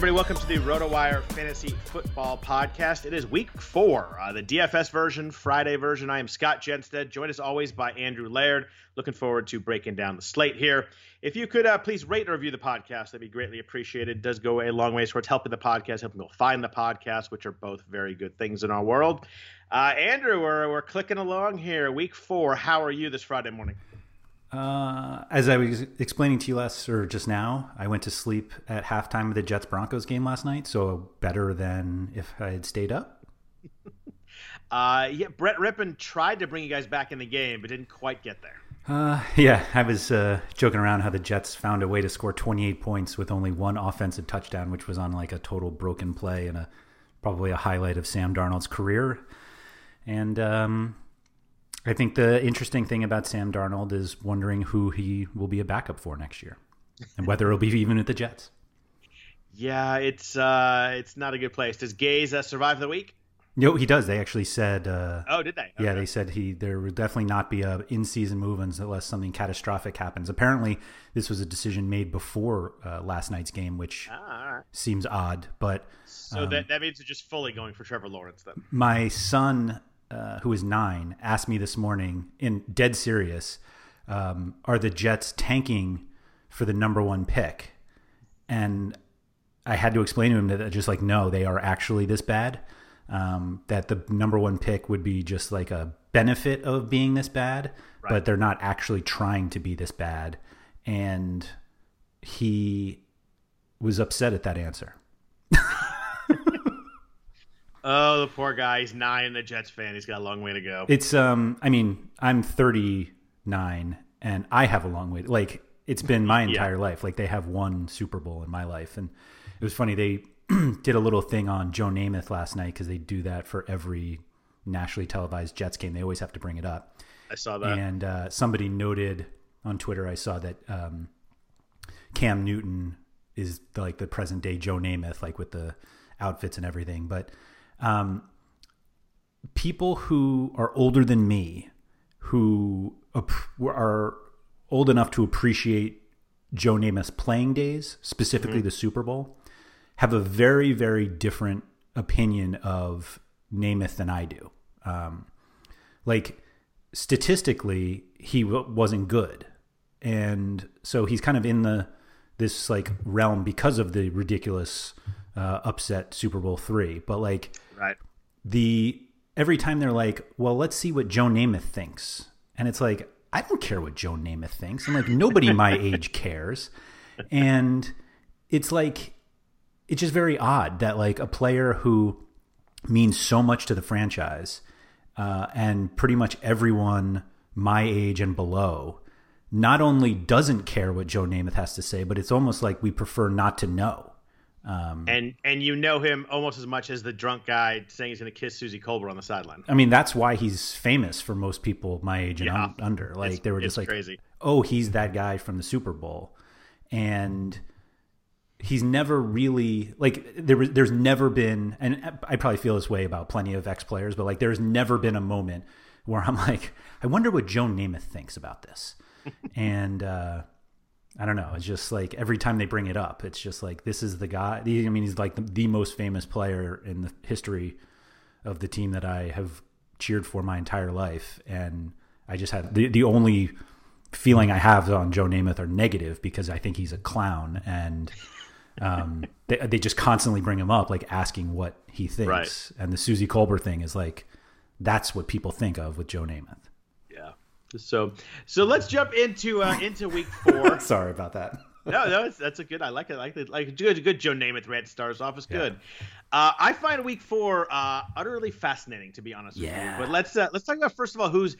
Everybody, welcome to the RotoWire Fantasy Football Podcast. It is week four, the DFS version, Friday version. I am Scott Jenstead, joined as always by Andrew Laird. Looking forward to breaking down the slate here. If you could please rate and review the podcast, that'd be greatly appreciated. It does go a long way towards helping the podcast, helping people find the podcast, which are both very good things in our world. Andrew, we're clicking along here. Week four, how are you this Friday morning? As I was explaining to you just now, I went to sleep at halftime of the Jets Broncos game last night. So better than if I had stayed up. Brett Rippon tried to bring you guys back in the game, but didn't quite get there. I was joking around how the Jets found a way to score 28 points with only one offensive touchdown, which was on like a total broken play and probably a highlight of Sam Darnold's career. And, I think the interesting thing about Sam Darnold is wondering who he will be a backup for next year and whether it'll be even at the Jets. Yeah, it's not a good place. Does Gaze survive the week? No, he does. They actually said... oh, did they? Okay. Yeah, they said there would definitely not be a in-season move unless something catastrophic happens. Apparently, this was a decision made before last night's game, which seems odd. But so that means they're just fully going for Trevor Lawrence then. My son... who is 9, asked me this morning, in dead serious, are the Jets tanking for the number one pick? And I had to explain to him that just like, no, they are actually this bad, that the number one pick would be just like a benefit of being this bad, right? But they're not actually trying to be this bad. And he was upset at that answer. Oh, the poor guy. He's 9, a Jets fan. He's got a long way to go. It's, I mean, I'm 39 and I have a long way. Like, it's been my entire life. Like, they have one Super Bowl in my life. And it was funny. They did a little thing on Joe Namath last night because they do that for every nationally televised Jets game. They always have to bring it up. I saw that. And somebody noted on Twitter, I saw that Cam Newton is like the present day Joe Namath, like with the outfits and everything. But people who are older than me, who are old enough to appreciate Joe Namath's playing days, specifically the Super Bowl, have a very, very different opinion of Namath than I do. Like, statistically, he wasn't good. And so he's kind of in this like realm because of the ridiculous upset Super Bowl III. But like, right. Every time they're like, well, let's see what Joe Namath thinks. And it's like, I don't care what Joe Namath thinks. I'm like, nobody my age cares. And it's like, it's just very odd that like a player who means so much to the franchise and pretty much everyone my age and below not only doesn't care what Joe Namath has to say, but it's almost like we prefer not to know. And you know him almost as much as the drunk guy saying he's going to kiss Susie Colbert on the sideline. I mean, that's why he's famous for most people my age and under. Like they were just like, crazy. Oh, he's that guy from the Super Bowl. And he's never really like there's never been, and I probably feel this way about plenty of ex-players, but like there's never been a moment where I'm like, I wonder what Joe Namath thinks about this. And I don't know. It's just like every time they bring it up, it's just like this is the guy. I mean, he's like the most famous player in the history of the team that I have cheered for my entire life. And I just had the only feeling I have on Joe Namath are negative because I think he's a clown. And they just constantly bring him up, like asking what he thinks. Right. And the Susie Colbert thing is like, that's what people think of with Joe Namath. So let's jump into week 4. Sorry about that. No, that's a good. I like it. Like good Joe Namath rant stars off is good. Yeah. I find week 4 utterly fascinating, to be honest with you. But let's talk about first of all who's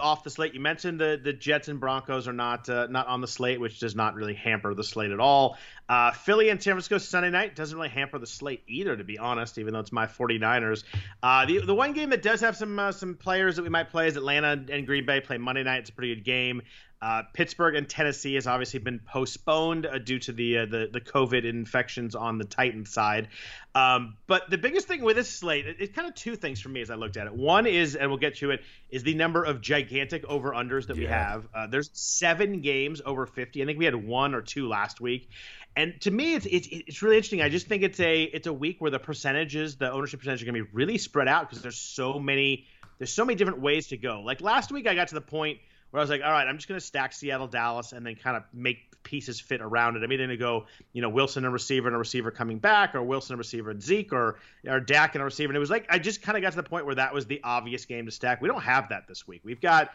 off the slate. You mentioned the Jets and Broncos are not on the slate, which does not really hamper the slate at all. Philly and San Francisco Sunday night doesn't really hamper the slate either, to be honest. Even though it's my 49ers, the one game that does have some players that we might play is Atlanta and Green Bay play Monday night. It's a pretty good game. Pittsburgh and Tennessee has obviously been postponed due to the COVID infections on the Titans side. But the biggest thing with this slate, it's kind of two things for me as I looked at it. One is, and we'll get to it, is the number of gigantic over-unders that we have. There's 7 games over 50. I think we had 1 or 2 last week. And to me, it's really interesting. I just think it's a week where the ownership percentage are going to be really spread out because there's so many different ways to go. Like last week, I got to the point where I was like, all right, I'm just going to stack Seattle, Dallas, and then kind of make pieces fit around it. I'm either going to go, Wilson and a receiver coming back, or Wilson and receiver and Zeke, or Dak and a receiver. And it was like I just kind of got to the point where that was the obvious game to stack. We don't have that this week. We've got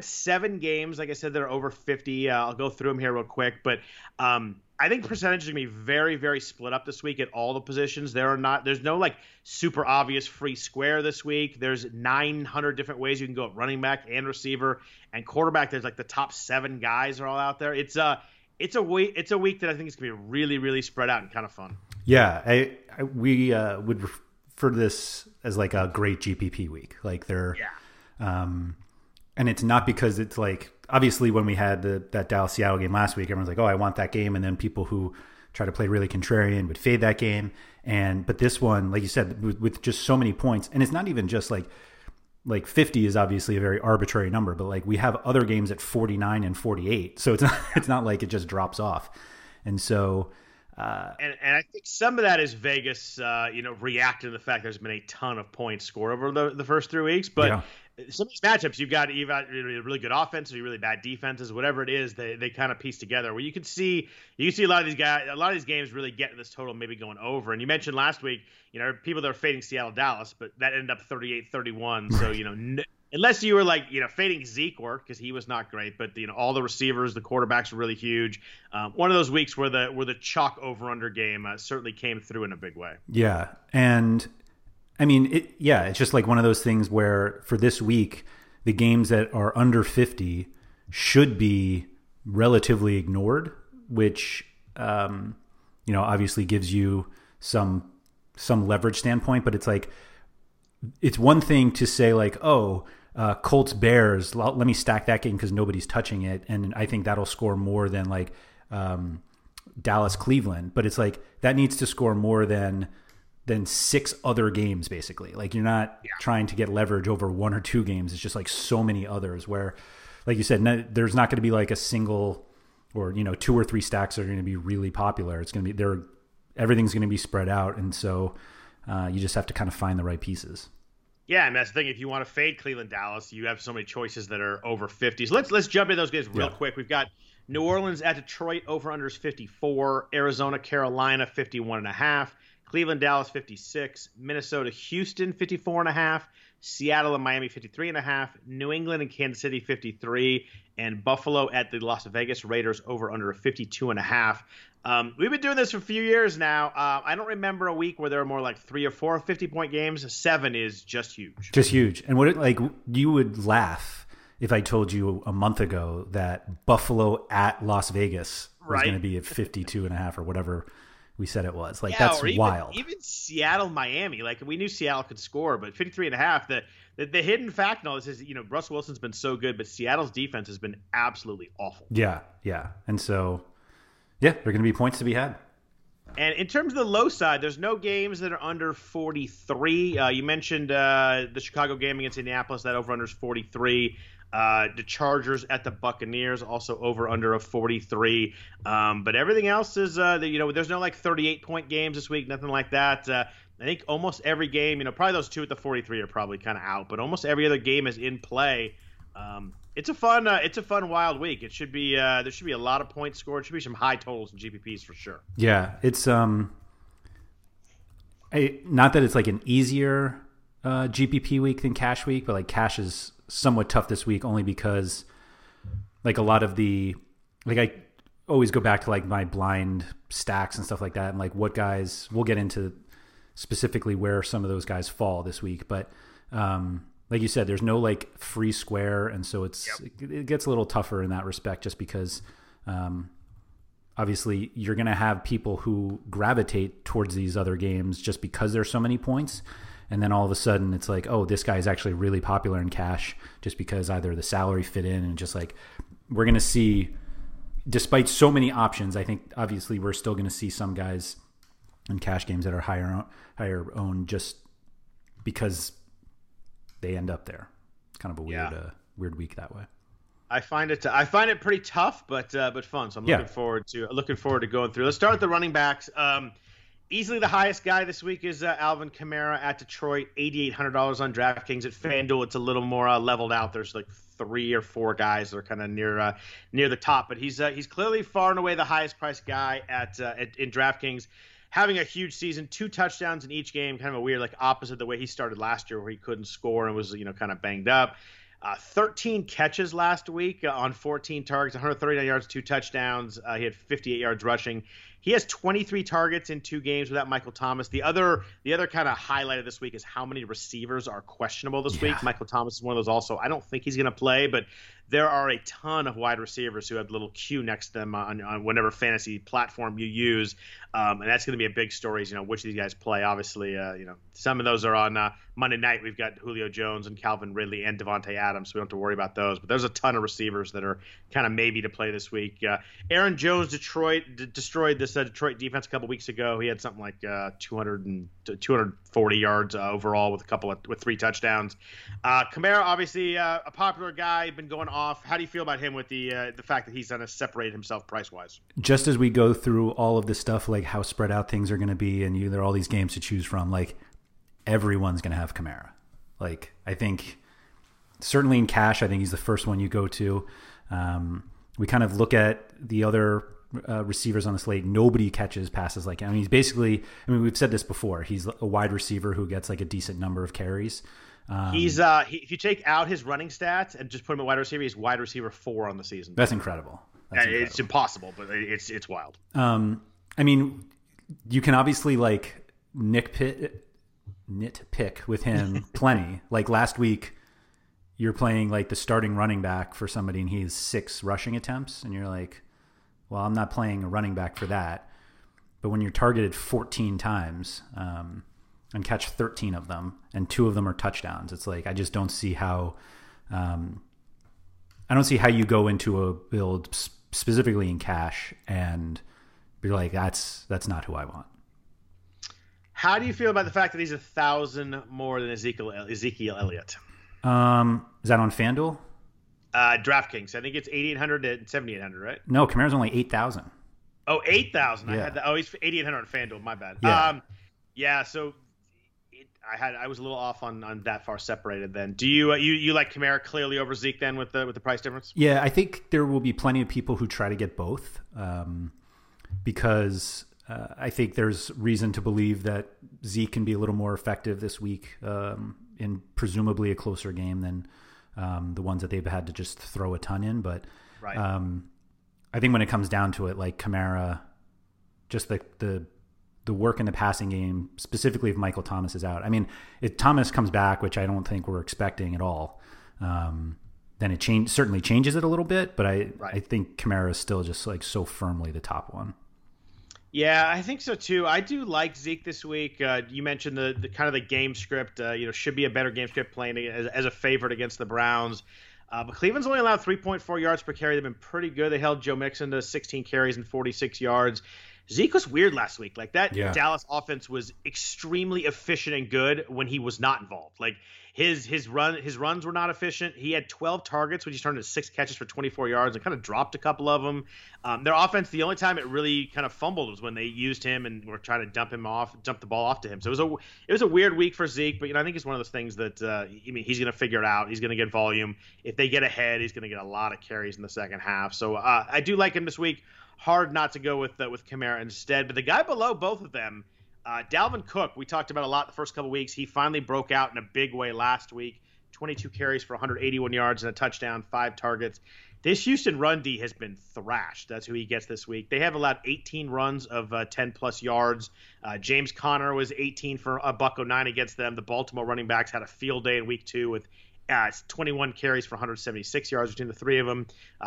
7 games, like I said, that are over 50. I'll go through them here real quick, but I think percentages are going to be very, very split up this week at all the positions. There's no like super obvious free square this week. There's 900 different ways you can go at running back and receiver and quarterback. There's like the top 7 guys are all out there. It's a week that I think is going to be really, really spread out and kind of fun. Yeah, we would refer to this as like a great GPP week. Like and it's not because it's like, obviously, when we had that Dallas-Seattle game last week, everyone's like, oh, I want that game. And then people who try to play really contrarian would fade that game. But this one, like you said, with just so many points, and it's not even just like 50 is obviously a very arbitrary number, but like we have other games at 49 and 48. So it's not like it just drops off. And so... And I think some of that is Vegas, reacting to the fact there's been a ton of points scored over the first 3 weeks. But some of these matchups, you've got really good offenses, really bad defenses, whatever it is, they kind of piece together. Where you can see a lot of these games really getting this total maybe going over. And you mentioned last week, people that are fading Seattle, Dallas, but that ended up 38-31. So unless you were like, fading Zeke worked because he was not great, but all the receivers, the quarterbacks were really huge. One of those weeks where the chalk over-under game certainly came through in a big way. Yeah, and I mean, it's just like one of those things where for this week, the games that are under 50 should be relatively ignored, which obviously gives you some leverage standpoint. But it's like, it's one thing to say like, oh. Colts Bears, let me stack that game because nobody's touching it, and I think that'll score more than like Dallas Cleveland. But it's like that needs to score more than 6 other games basically. Like you're not trying to get leverage over 1 or 2 games. It's just like so many others where, like you said, there's not going to be like a single or 2 or 3 stacks that are going to be really popular. It's going to be there are everything's going to be spread out. And so you just have to kind of find the right pieces. Yeah, and that's the thing. If you want to fade Cleveland, Dallas, you have so many choices that are over 50. So let's jump into those games real quick. We've got New Orleans at Detroit, over-under is 54. Arizona, Carolina, 51.5. Cleveland, Dallas, 56. Minnesota, Houston, 54.5. Seattle and Miami, 53.5. New England and Kansas City, 53. And Buffalo at the Las Vegas Raiders, over-under 52.5. We've been doing this for a few years now. I don't remember a week where there are more like 3 or 4 50-point games. 7 is just huge. Just huge. And you would laugh if I told you a month ago that Buffalo at Las Vegas was going to be at 52.5 or whatever we said it was. That's wild. Even Seattle, Miami. We knew Seattle could score, but 53.5. The hidden fact in all this is, Russell Wilson's been so good, but Seattle's defense has been absolutely awful. Yeah. And so... yeah, there are going to be points to be had. And in terms of the low side, there's no games that are under 43. You mentioned the Chicago game against Indianapolis. That over-under is 43. The Chargers at the Buccaneers, also over-under of 43. But everything else is, there's no 38-point games this week, nothing like that. I think almost every game, probably those 2 at the 43 are probably kind of out. But almost every other game is in play. It's a fun wild week. It should be there should be a lot of points scored. It should be some high totals in GPPs for sure. Yeah, it's not that it's an easier GPP week than cash week, but cash is somewhat tough this week only because a lot of the I always go back to my blind stacks and stuff like that, and what guys we'll get into specifically where some of those guys fall this week, but like you said, there's no free square, and so it gets a little tougher in that respect just because obviously you're going to have people who gravitate towards these other games just because there's so many points, and then all of a sudden it's this guy is actually really popular in cash just because either the salary fit in and just we're going to see, despite so many options, I think obviously we're still going to see some guys in cash games that are higher owned just because they end up there. It's kind of a weird, weird week that way. I find it pretty tough, but fun. So I'm looking forward to going through. Let's start with the running backs. Easily the highest guy this week is Alvin Kamara at Detroit, $8,800 on DraftKings. At FanDuel, it's a little more leveled out. There's 3 or 4 guys that are kind of near the top, but he's clearly far and away the highest priced guy in DraftKings. Having a huge season, 2 touchdowns in each game, kind of a weird, opposite the way he started last year where he couldn't score and was, kind of banged up. 13 catches last week on 14 targets, 139 yards, 2 touchdowns. He had 58 yards rushing. He has 23 targets in 2 games without Michael Thomas. The other kind of highlight of this week is how many receivers are questionable this week. Michael Thomas is one of those also. I don't think he's going to play, but there are a ton of wide receivers who have the little Q next to them on whatever fantasy platform you use. And that's going to be a big story, which of these guys play. Obviously, some of those are on Monday night. We've got Julio Jones and Calvin Ridley and Devontae Adams, so we don't have to worry about those. But there's a ton of receivers that are kind of maybe to play this week. Aaron Jones, Detroit, destroyed this Detroit defense a couple weeks ago. He had something like 240 yards overall with 3 touchdowns. Kamara, obviously a popular guy, been going off. How do you feel about him with the fact that he's kind of separated himself price wise? Just as we go through all of this stuff, how spread out things are going to be, and there are all these games to choose from. Everyone's going to have Kamara. I think certainly in cash, I think he's the first one you go to. We kind of look at the other receivers on the slate. Nobody catches passes like him. He's basically, we've said this before, he's a wide receiver who gets a decent number of carries. He's if you take out his running stats and just put him at wide receiver, he's wide receiver 4 on the season. That's incredible. It's impossible, but it's wild. You can obviously nitpick with him plenty. Last week, you're playing the starting running back for somebody, and he has 6 rushing attempts, and you're well, I'm not playing a running back for that. But when you're targeted 14 times and catch 13 of them and 2 of them are touchdowns, it's I just don't see how you go into a build specifically in cash and be that's not who I want. How do you feel about the fact that he's 1,000 more than Ezekiel Elliott? Is that on FanDuel? DraftKings. I think it's 8,800 to 7,800, right? No, Kamara's only 8,000. Oh, 8,000. Yeah. I had that. Oh, he's 8,800 on FanDuel. My bad. Yeah. So I was a little off on that far separated then. Do you you like Kamara clearly over Zeke then with the price difference? Yeah, I think there will be plenty of people who try to get both because I think there's reason to believe that Zeke can be a little more effective this week in presumably a closer game than the ones that they've had to just throw a ton in. But right. I think when it comes down to it, like Kamara, just the work in the passing game, specifically if Michael Thomas is out. I mean, if Thomas comes back, which I don't think we're expecting at all, then it certainly changes it a little bit. But I think Kamara is still just like so firmly the top one. Yeah, I think so too. I do like Zeke this week. You mentioned the kind of the game script. Should be a better game script playing as a favorite against the Browns. But Cleveland's only allowed 3.4 yards per carry. They've been pretty good. They held Joe Mixon to 16 carries and 46 yards. Zeke was weird last week. Like that Dallas offense was extremely efficient and good when he was not involved. Like his runs were not efficient. He had 12 targets, which he turned into 6 catches for 24 yards and kind of dropped a couple of them. Their offense, the only time it really kind of fumbled was when they used him and were trying to dump the ball off to him. So it was a weird week for Zeke, but I think it's one of those things that he's going to figure it out. He's going to get volume. If they get ahead, he's going to get a lot of carries in the second half. So I do like him this week. Hard not to go with Kamara instead. But the guy below both of them, Dalvin Cook, we talked about a lot the first couple weeks. He finally broke out in a big way last week. 22 carries for 181 yards and a touchdown, 5 targets. This Houston run D has been thrashed. That's who he gets this week. They have allowed 18 runs of 10-plus yards. James Conner was 18 for $109 against them. The Baltimore running backs had a field day in Week 2 with – it's 21 carries for 176 yards between the three of them.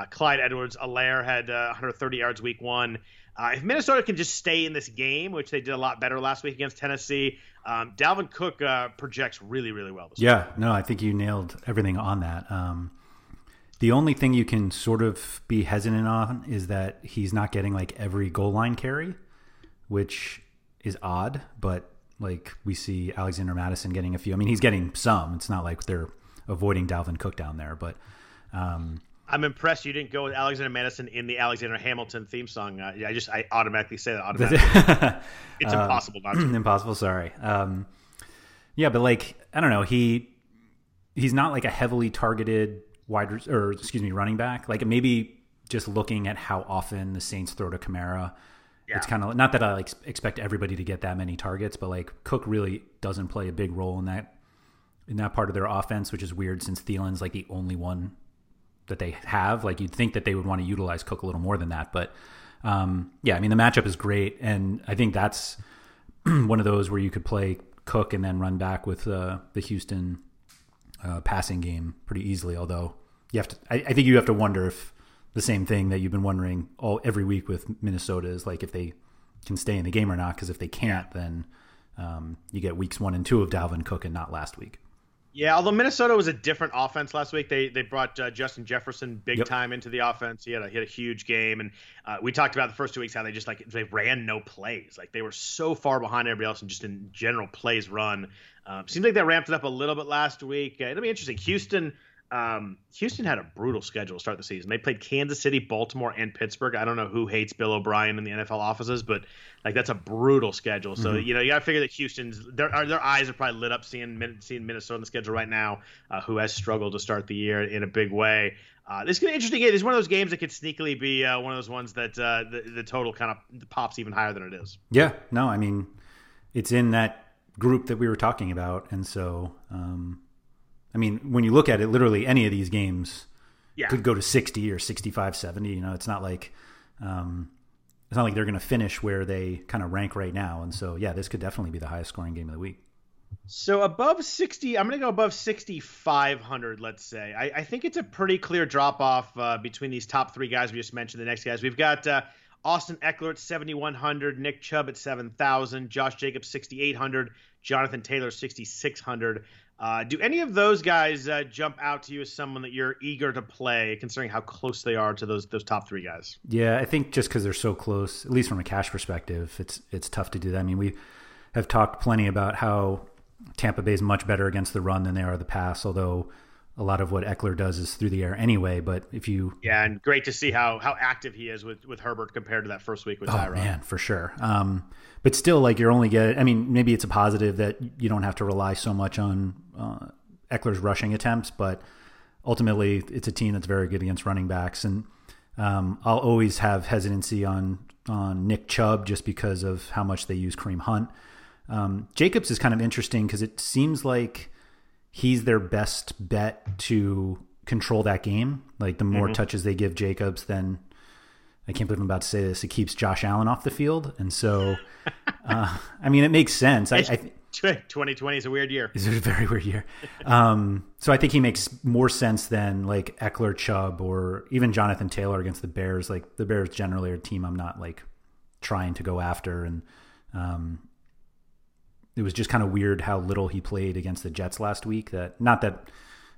Clyde Edwards-Helaire had 130 yards week one. If Minnesota can just stay in this game, which they did a lot better last week against Tennessee, Dalvin Cook projects really, really well this week. Yeah, no, I think you nailed everything on that. The only thing you can sort of be hesitant on is that he's not getting like every goal line carry, which is odd, but like we see Alexander Mattison getting a few. I mean, he's getting some. It's not like they're avoiding Dalvin Cook down there, but I'm impressed you didn't go with Alexander Madison in the Alexander Hamilton theme song. I automatically say that automatically. It's impossible not to. Impossible, sorry. But like I don't know, he's not like a heavily targeted running back. Like maybe just looking at how often the Saints throw to Kamara, it's kind of not that I like expect everybody to get that many targets, but like Cook really doesn't play a big role in that. In that part of their offense, which is weird since Thielen's like the only one that they have. Like you'd think that they would want to utilize Cook a little more than that. But the matchup is great. And I think that's one of those where you could play Cook and then run back with the Houston passing game pretty easily. Although I think you have to wonder if the same thing that you've been wondering every week with Minnesota is like if they can stay in the game or not. Cause if they can't, then you get weeks 1 and 2 of Dalvin Cook and not last week. Yeah, although Minnesota was a different offense last week. They brought Justin Jefferson big time into the offense. He had a huge game, and we talked about the first 2 weeks how they just like they ran no plays. Like they were so far behind everybody else, and just in general plays run. Seems like they ramped it up a little bit last week. It'll be interesting. Houston had a brutal schedule to start the season. They played Kansas City, Baltimore, and Pittsburgh. I don't know who hates Bill O'Brien in the NFL offices, but like that's a brutal schedule. So you got to figure that Houston's their eyes are probably lit up seeing Minnesota on the schedule right now, who has struggled to start the year in a big way. This is going to be interesting. It's one of those games that could sneakily be one of those ones that the total kind of pops even higher than it is. Yeah, no, I mean it's in that group that we were talking about, and so. I mean, when you look at it, literally any of these games could go to 60 or 65, 70. It's not like they're going to finish where they kind of rank right now. And so, this could definitely be the highest scoring game of the week. So above 60, I'm going to go above 6,500, let's say. I think it's a pretty clear drop-off between these top three guys we just mentioned, the next guys. We've got Austin Eckler at 7,100, Nick Chubb at 7,000, Josh Jacobs 6,800, Jonathan Taylor 6,600. Do any of those guys jump out to you as someone that you're eager to play, considering how close they are to those top three guys? Yeah, I think just because they're so close, at least from a cash perspective, it's tough to do that. I mean, we have talked plenty about how Tampa Bay is much better against the run than they are the pass, although a lot of what Eckler does is through the air anyway, but if you... Yeah, and great to see how active he is with Herbert compared to that first week with Tyrod. Oh, man, for sure. But still, like, you're only getting... I mean, maybe it's a positive that you don't have to rely so much on Eckler's rushing attempts, but ultimately it's a team that's very good against running backs. And I'll always have hesitancy on Nick Chubb just because of how much they use Kareem Hunt. Jacobs is kind of interesting because it seems like... he's their best bet to control that game. Like the more touches they give Jacobs, then I can't believe I'm about to say this. It keeps Josh Allen off the field. And so, I mean, it makes sense. 2020 is a weird year. It's a very weird year. So I think he makes more sense than like Eckler, Chubb, or even Jonathan Taylor against the Bears. Like the Bears generally are a team I'm not like trying to go after. And, it was just kind of weird how little he played against the Jets last week. That not that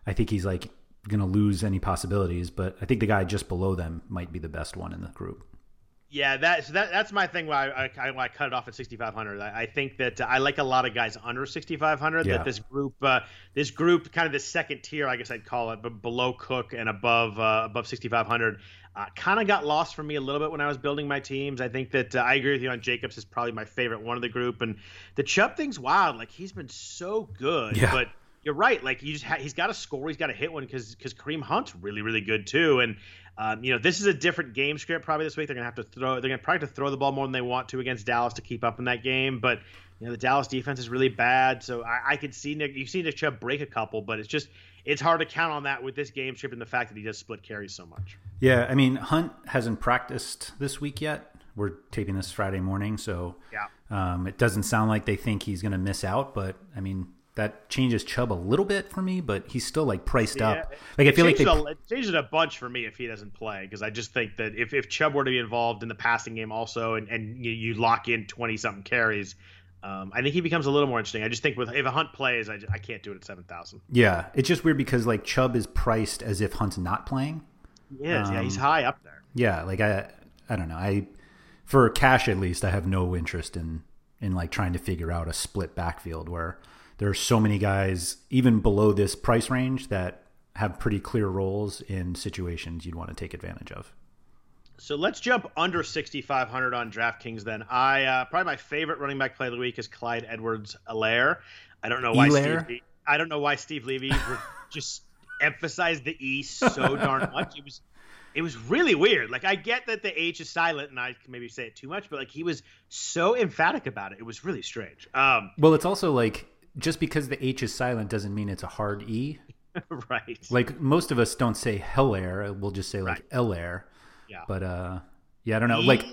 I think he's like going to lose any possibilities, but I think the guy just below them might be the best one in the group. Yeah, that's my thing. Why I cut it off at 6,500. I think that I like a lot of guys under 6,500. Yeah. That this group, kind of the second tier, I guess I'd call it, but below Cook and above 6,500. Kind of got lost for me a little bit when I was building my teams. I think that I agree with you on Jacobs is probably my favorite one of the group. And the Chubb thing's wild. Like, he's been so good. Yeah. But you're right. Like, he's got to score. He's got to hit one because Kareem Hunt's really, really good too. And, you know, this is a different game script probably this week. They're going to have to throw the ball more than they want to against Dallas to keep up in that game. But, you know, the Dallas defense is really bad. So I could see Nick Chubb break a couple, but it's just – it's hard to count on that with this game script and the fact that he does split carries so much. Yeah, I mean, Hunt hasn't practiced this week yet. We're taping this Friday morning, so yeah. It doesn't sound like they think he's going to miss out, but, I mean, that changes Chubb a little bit for me, but he's still, like, priced up. Like, I feel like it changes a bunch for me if he doesn't play, because I just think that if Chubb were to be involved in the passing game also and you lock in 20-something carries, I think he becomes a little more interesting. I just think if a Hunt plays, I can't do it at 7,000. Yeah, it's just weird because like Chubb is priced as if Hunt's not playing. Yes, yeah, he's high up there. Yeah, like I don't know. For cash at least, I have no interest in like trying to figure out a split backfield where there are so many guys even below this price range that have pretty clear roles in situations you'd want to take advantage of. So let's jump under 6,500 on DraftKings then. Probably my favorite running back play of the week is Clyde Edwards-Helaire. I don't know why Steve Levy just emphasized the E so darn much. It was really weird. Like, I get that the H is silent and I maybe say it too much, but like he was so emphatic about it. It was really strange. Well, it's also like just because the H is silent doesn't mean it's a hard E. Right. Like most of us don't say Helaire. We'll just say like right. Elaire. Yeah, but yeah, I don't know. Like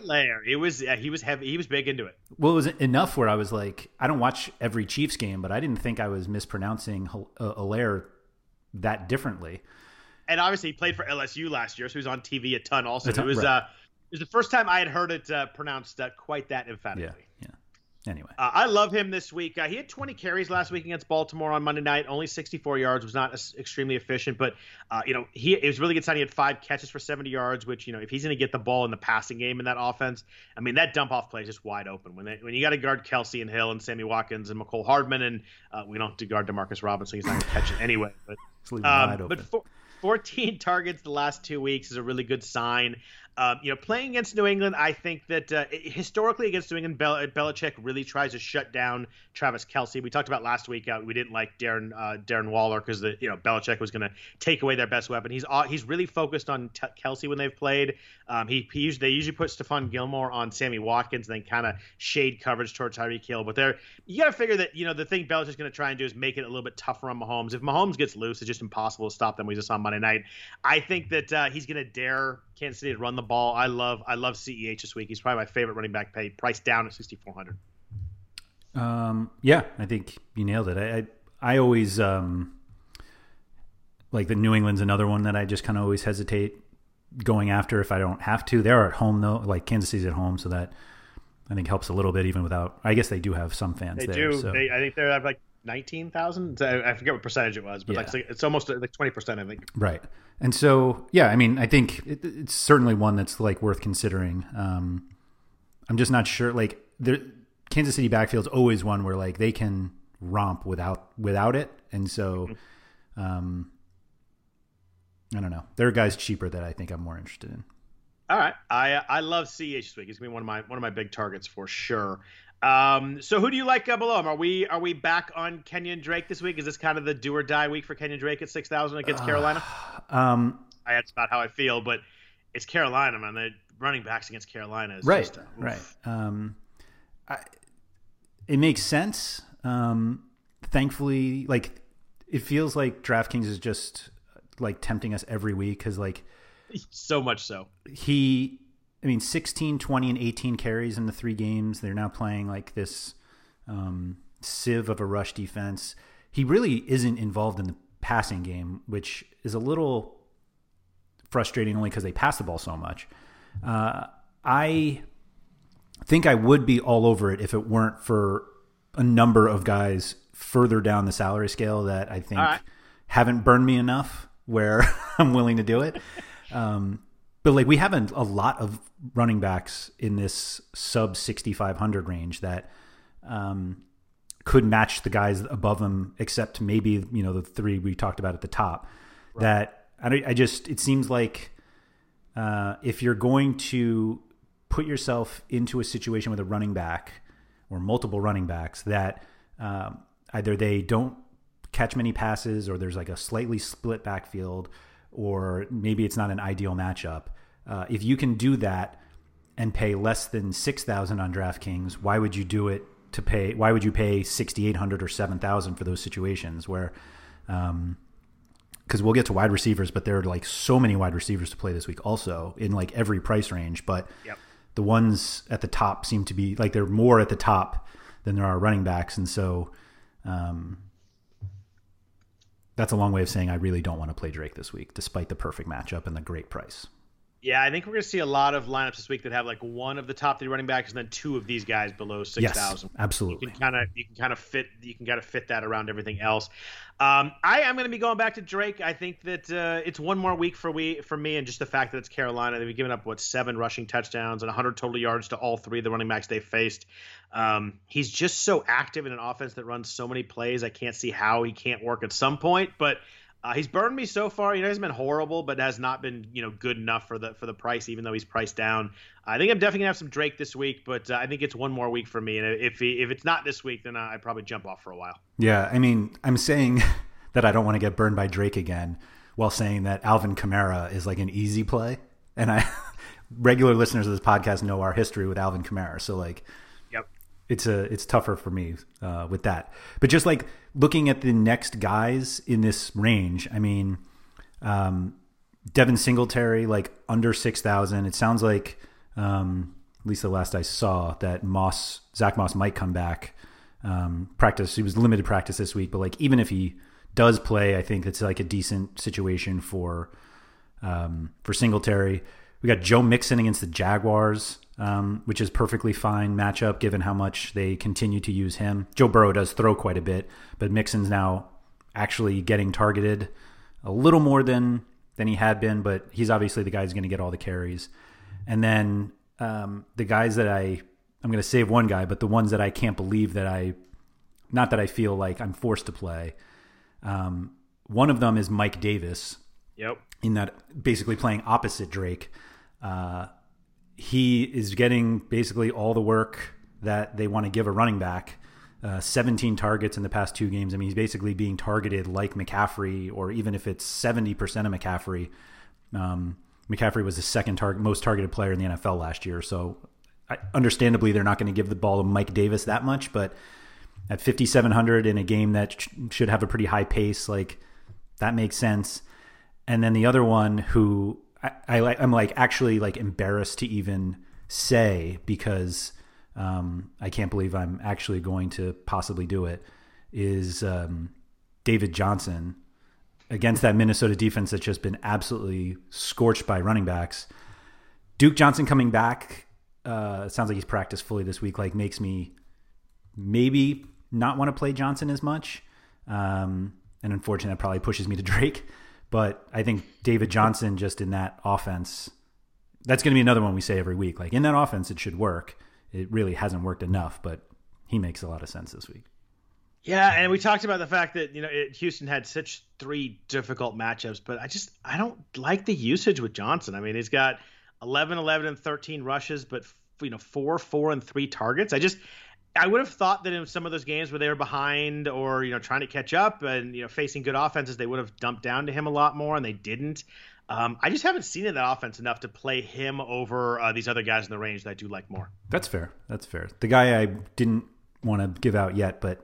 it was, he was heavy. He was big into it. Well, it was enough where I was like, I don't watch every Chiefs game, but I didn't think I was mispronouncing Helaire that differently. And obviously, he played for LSU last year, so he was on TV a ton. Also, it was the first time I had heard it pronounced quite that emphatically. Yeah. Anyway, I love him this week. He had 20 carries last week against Baltimore on Monday night, only 64 yards, was not extremely efficient, but it was really good sign. He had 5 catches for 70 yards, which, you know, if he's going to get the ball in the passing game in that offense, I mean, that dump off play is just wide open. When you got to guard Kelce and Hill and Sammy Watkins and McCole Hardman, and we don't have to guard DeMarcus Robinson, he's not going to catch it anyway. But it's wide open. But 14 targets the last 2 weeks is a really good sign. Playing against New England, I think that historically against New England, Belichick really tries to shut down Travis Kelce. We talked about last week. We didn't like Darren Waller because Belichick was going to take away their best weapon. He's really focused on Kelce when they've played. They usually put Stephon Gilmore on Sammy Watkins and then kind of shade coverage towards Tyreek Hill. But you got to figure that the thing Belichick's going to try and do is make it a little bit tougher on Mahomes. If Mahomes gets loose, it's just impossible to stop them. We just saw Monday night. I think that he's going to dare Kansas City to run the ball. I love CEH this week. He's probably my favorite running back paid, priced down at 6,400. Yeah, I think you nailed it. I always like the New England's another one that I just kind of always hesitate going after if I don't have to. They're at home though, like Kansas City's at home, so that I think helps a little bit even without. I guess they do have some fans. They there, do. So. I think they're like 19,000. I forget what percentage it was, but yeah. Like it's almost like 20%, I think. Right. And so, yeah, I mean, I think it's certainly one that's like worth considering. I'm just not sure. Like Kansas City backfield's always one where like they can romp without it. And so I don't know. There are guys cheaper that I think I'm more interested in. All right. I love CH this week. He's going to be one of my big targets for sure. So who do you like below him? Are we back on Kenyon Drake this week? Is this kind of the do or die week for Kenyon Drake at 6,000 against Carolina? That's about how I feel, but it's Carolina, man. The running backs against Carolina is right, just right. It makes sense. Thankfully, like it feels like DraftKings is just like tempting us every week because like so much so he. 16, 20, and 18 carries in the three games. They're now playing like this sieve of a rush defense. He really isn't involved in the passing game, which is a little frustrating only because they pass the ball so much. I think I would be all over it if it weren't for a number of guys further down the salary scale that I think haven't burned me enough where I'm willing to do it. But like we have a lot of running backs in this sub 6,500 range that could match the guys above them, except maybe the three we talked about at the top. Right. That it seems like if you're going to put yourself into a situation with a running back or multiple running backs that either they don't catch many passes or there's like a slightly split backfield. Or maybe it's not an ideal matchup. If you can do that and pay less than 6,000 on DraftKings, why would you do it to pay? Why would you pay 6,800 or 7,000 for those situations where, cause we'll get to wide receivers, but there are like so many wide receivers to play this week also in like every price range, but the ones at the top seem to be like, they're more at the top than there are running backs. And so, that's a long way of saying I really don't want to play Drake this week, despite the perfect matchup and the great price. Yeah, I think we're going to see a lot of lineups this week that have like one of the top three running backs and then two of these guys below 6,000. Yes, absolutely. You can kind of fit that around everything else. I am going to be going back to Drake. I think that it's one more week for me, and just the fact that it's Carolina, they've given up 7 rushing touchdowns and 100 total yards to all three of the running backs they faced. He's just so active in an offense that runs so many plays. I can't see how he can't work at some point, but. He's burned me so far. He hasn't been horrible, but has not been good enough for the price, even though he's priced down. I think I'm definitely going to have some Drake this week, but I think it's one more week for me. And if it's not this week, then I probably jump off for a while. Yeah, I'm saying that I don't want to get burned by Drake again while saying that Alvin Kamara is like an easy play. And regular listeners of this podcast know our history with Alvin Kamara. So like it's tougher for me with that. But just like looking at the next guys in this range, Devin Singletary, like under 6,000. It sounds like, at least the last I saw, that Zach Moss might come back. He was limited practice this week, but like even if he does play, I think it's like a decent situation for Singletary. We got Joe Mixon against the Jaguars. Which is perfectly fine matchup given how much they continue to use him. Joe Burrow does throw quite a bit, but Mixon's now actually getting targeted a little more than he had been, but he's obviously the guy who's going to get all the carries. And then the guys that I'm going to save one guy, but the ones that I can't believe that not that I feel like I'm forced to play. One of them is Mike Davis. Yep. In that basically playing opposite Drake. He is getting basically all the work that they want to give a running back, 17 targets in the past 2 games. He's basically being targeted like McCaffrey, or even if it's 70% of McCaffrey. McCaffrey was the second most targeted player in the NFL last year. So understandably, they're not going to give the ball to Mike Davis that much, but at 5,700 in a game that should have a pretty high pace, like that makes sense. And then the other one who, I'm like actually like embarrassed to even say because I can't believe I'm actually going to possibly do it, is David Johnson against that Minnesota defense that's just been absolutely scorched by running backs. Duke Johnson coming back, it sounds like he's practiced fully this week, like makes me maybe not want to play Johnson as much. And unfortunately, that probably pushes me to Drake. But I think David Johnson, just in that offense, that's going to be another one we say every week. Like in that offense, it should work. It really hasn't worked enough, but he makes a lot of sense this week. Yeah, and we talked about the fact that, you know, Houston had such three difficult matchups, but I don't like the usage with Johnson. I mean, he's got 11, 11, and 13 rushes, but, you know, 4, and 3 targets. I would have thought that in some of those games where they were behind or, you know, trying to catch up and, you know, facing good offenses, they would have dumped down to him a lot more, and they didn't. I just haven't seen in that offense enough to play him over these other guys in the range that I do like more. That's fair. That's fair. The guy I didn't want to give out yet, but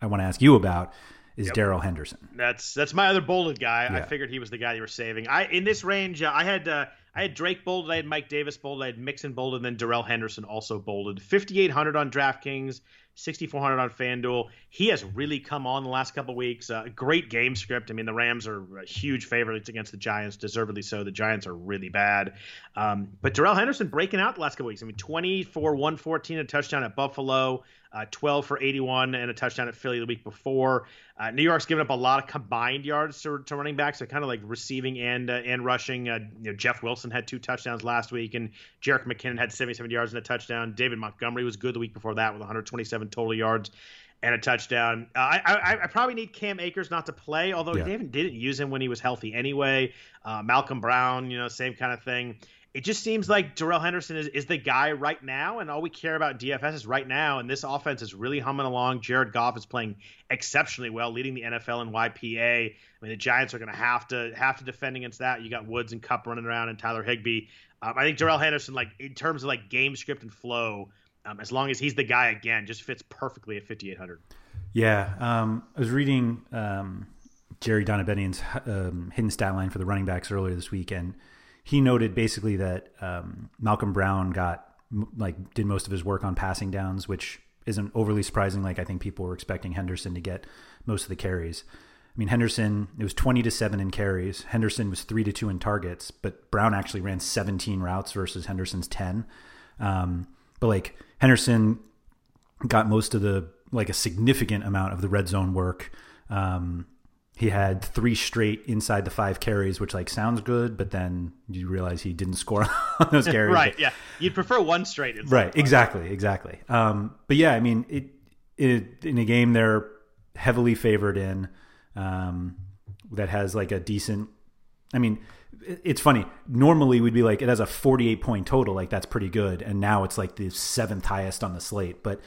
I want to ask you about is Darrell Henderson. That's my other bolded guy. Yeah. I figured he was the guy you were saving. In this range, I had Drake bolded, I had Mike Davis bolded, I had Mixon bolded, and then Darrell Henderson also bolded. 5,800 on DraftKings, 6,400 on FanDuel. He has really come on the last couple of weeks. Great game script. I mean, the Rams are huge favorites against the Giants, deservedly so. The Giants are really bad. But Darrell Henderson breaking out the last couple of weeks. I mean, 20 for 114, a touchdown at Buffalo, 12 for 81, and a touchdown at Philly the week before. New York's given up a lot of combined yards to running backs, so kind of like receiving and rushing. You know, Jeff Wilson had 2 touchdowns last week, and Jerick McKinnon had 77 yards and a touchdown. David Montgomery was good the week before that with 127 total yards and a touchdown. I probably need Cam Akers not to play, although they didn't use him when he was healthy anyway. Malcolm Brown, you know, same kind of thing. It just seems like Darrell Henderson is the guy right now, and all we care about DFS is right now, and this offense is really humming along. Jared Goff is playing exceptionally well, leading the NFL in YPA. I mean, the Giants are going to have to defend against that. You got Woods and Kupp running around and Tyler Higbee. I think Darrell Henderson, like in terms of like game script and flow, as long as he's the guy again, just fits perfectly at 5,800. Yeah, I was reading Jerry Donabedian's hidden stat line for the running backs earlier this week, and he noted basically that Malcolm Brown did most of his work on passing downs, which isn't overly surprising. Like, I think people were expecting Henderson to get most of the carries. I mean, Henderson, it was 20-7 in carries. Henderson was 3-2 in targets, but Brown actually ran 17 routes versus Henderson's 10. But like Henderson got most of the, like a significant amount of the red zone work. He had 3 straight inside the 5 carries, which like sounds good, but then you realize he didn't score on those carries. Right, yeah. You'd prefer 1 straight inside. Right, exactly. But yeah, I mean, it in a game they're heavily favored in that has like a decent, I mean, it's funny. Normally we'd be like, it has a 48-point total, like that's pretty good, and now it's like the 7th highest on the slate, but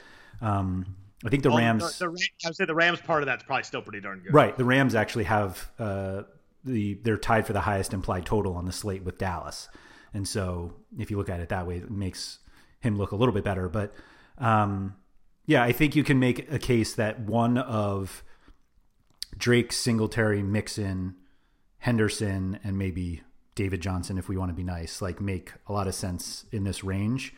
I think Rams. I would say the Rams part of that's probably still pretty darn good. Right. The Rams actually have they're tied for the highest implied total on the slate with Dallas, and so if you look at it that way, it makes him look a little bit better. But yeah, I think you can make a case that one of Drake, Singletary, Mixon, Henderson, and maybe David Johnson, if we want to be nice, like make a lot of sense in this range.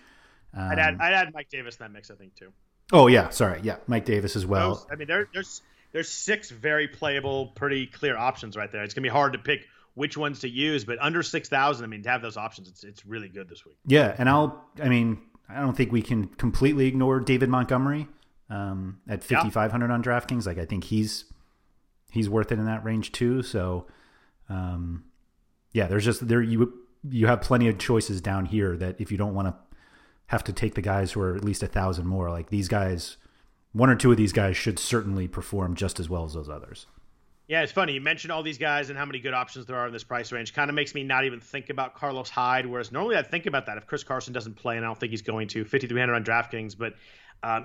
I'd add Mike Davis in that mix, I think, too. Oh, yeah. Sorry. Yeah. Mike Davis as well. I mean, there's 6 very playable, pretty clear options right there. It's going to be hard to pick which ones to use, but under 6,000, I mean, to have those options, it's really good this week. Yeah. And I don't think we can completely ignore David Montgomery at 5,500 on DraftKings. Like, I think he's worth it in that range too. So, yeah, there's just you have plenty of choices down here that if you don't want to have to take the guys who are at least 1,000 more. Like these guys, 1 or 2 of these guys should certainly perform just as well as those others. Yeah, it's funny. You mentioned all these guys and how many good options there are in this price range. Kind of makes me not even think about Carlos Hyde, whereas normally I'd think about that if Chris Carson doesn't play, and I don't think he's going to. 5,300 on DraftKings. But,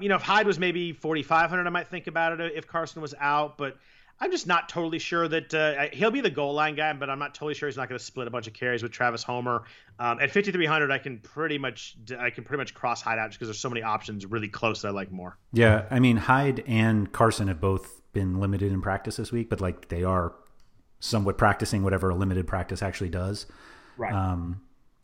you know, if Hyde was maybe 4,500, I might think about it if Carson was out. But I'm just not totally sure that he'll be the goal line guy, but I'm not totally sure he's not going to split a bunch of carries with Travis Homer. At 5,300, I can pretty much cross Hyde out just because there's so many options really close that I like more. Yeah, I mean, Hyde and Carson have both been limited in practice this week, but like they are somewhat practicing whatever a limited practice actually does. Right.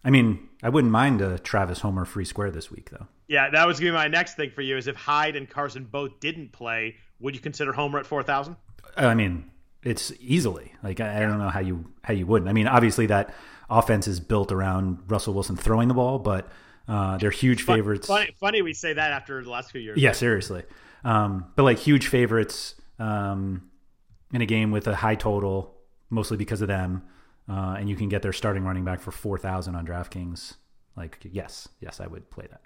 I mean, I wouldn't mind a Travis Homer free square this week, though. Yeah, that was going to be my next thing for you is if Hyde and Carson both didn't play, would you consider Homer at 4,000? I mean, it's easily like, I don't know how you wouldn't. I mean, obviously that offense is built around Russell Wilson throwing the ball, but they're huge favorites. Funny we say that after the last few years. Yeah, seriously. But like huge favorites in a game with a high total, mostly because of them. And you can get their starting running back for 4,000 on DraftKings. Like, yes, I would play that.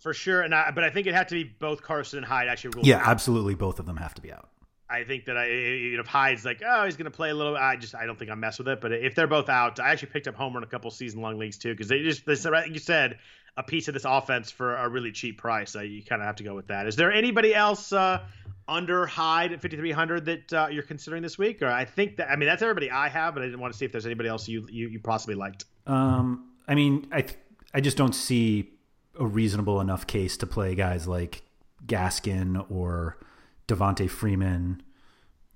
For sure, but I think it had to be both Carson and Hyde actually ruled. Yeah, absolutely, both of them have to be out. I think that if Hyde's like, oh, he's going to play a little, I don't think I'll mess with it. But if they're both out, I actually picked up Homer in a couple season-long leagues too, because they said, like you said, a piece of this offense for a really cheap price. So you kind of have to go with that. Is there anybody else under Hyde at 5,300 that you're considering this week? Or I think that, that's everybody I have, but I didn't want to see if there's anybody else you possibly liked. I just don't see a reasonable enough case to play guys like Gaskin or Devontae Freeman,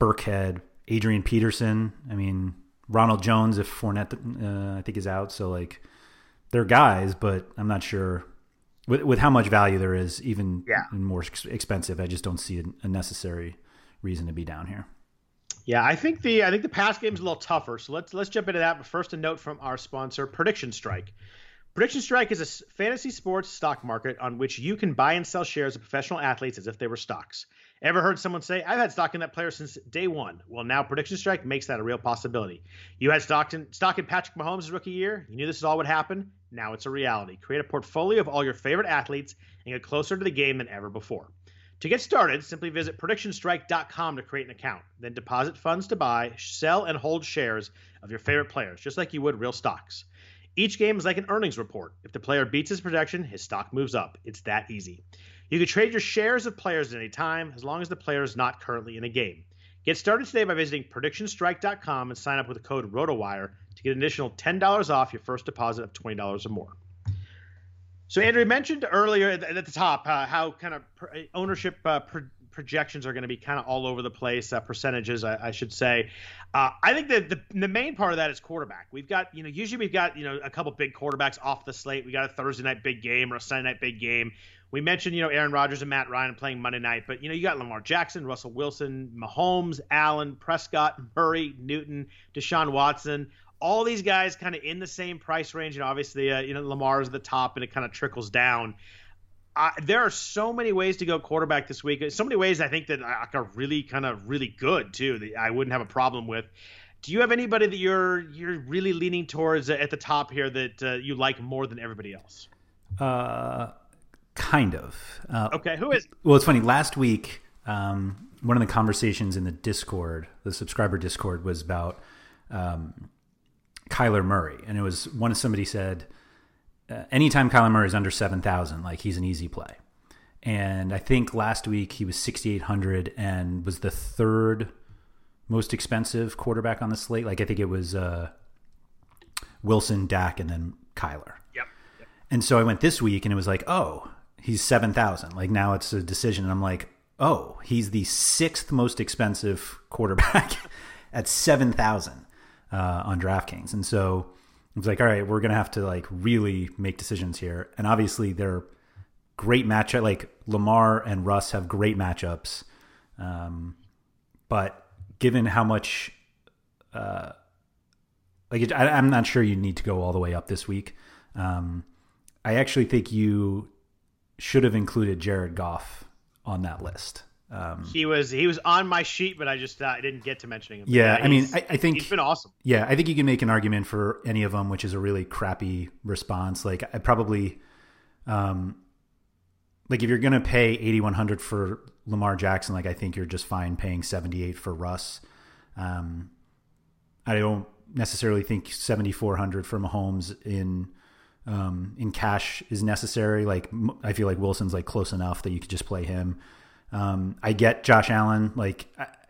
Burkhead, Adrian Peterson. Ronald Jones, if Fournette, I think, is out. So, they're guys, but I'm not sure with how much value there is, even more expensive. I just don't see a necessary reason to be down here. Yeah, I think the pass game is a little tougher. So let's jump into that. But first, a note from our sponsor, Prediction Strike. Prediction Strike is a fantasy sports stock market on which you can buy and sell shares of professional athletes as if they were stocks. Ever heard someone say, I've had stock in that player since day one? Well, now Prediction Strike makes that a real possibility. You had stock in Patrick Mahomes' rookie year. You knew this is all would happen. Now it's a reality. Create a portfolio of all your favorite athletes and get closer to the game than ever before. To get started, simply visit PredictionStrike.com to create an account. Then deposit funds to buy, sell, and hold shares of your favorite players, just like you would real stocks. Each game is like an earnings report. If the player beats his projection, his stock moves up. It's that easy. You can trade your shares of players at any time, as long as the player is not currently in a game. Get started today by visiting PredictionStrike.com and sign up with the code ROTOWIRE to get an additional $10 off your first deposit of $20 or more. So, Andrew, you mentioned earlier at the top how kind of ownership projections are going to be kind of all over the place, percentages, I should say. I think that the main part of that is quarterback. We've got, usually we've got, a couple big quarterbacks off the slate. We got a Thursday night big game or a Sunday night big game. We mentioned, Aaron Rodgers and Matt Ryan playing Monday night, but, you got Lamar Jackson, Russell Wilson, Mahomes, Allen, Prescott, Murray, Newton, Deshaun Watson, all these guys kind of in the same price range. And obviously, Lamar's at the top and it kind of trickles down. There are so many ways to go quarterback this week. So many ways I think that are really kind of really good too that I wouldn't have a problem with. Do you have anybody that you're really leaning towards at the top here that you like more than everybody else? Kind of. Okay, who is it? Well, it's funny. Last week, one of the conversations in the Discord, the subscriber Discord, was about Kyler Murray, and it was somebody said. Anytime Kyler Murray is under 7,000, he's an easy play. And I think last week he was 6,800 and was the third most expensive quarterback on the slate. I think it was Wilson, Dak, and then Kyler. Yep. And so I went this week and it was he's 7,000. Now it's a decision. And I'm he's the sixth most expensive quarterback at 7,000 on DraftKings. And so it's all right, we're going to have to really make decisions here. And obviously they're great matchup. Lamar and Russ have great matchups. But given how much, I'm not sure you need to go all the way up this week. I actually think you should have included Jared Goff on that list. He was on my sheet, but I just didn't get to mentioning him. Yeah, I think he's been awesome. Yeah, I think you can make an argument for any of them, which is a really crappy response. I probably, if you're gonna pay 8,100 for Lamar Jackson, I think you're just fine paying 78 for Russ. I don't necessarily think 7,400 for Mahomes in cash is necessary. I feel Wilson's close enough that you could just play him. I get Josh Allen,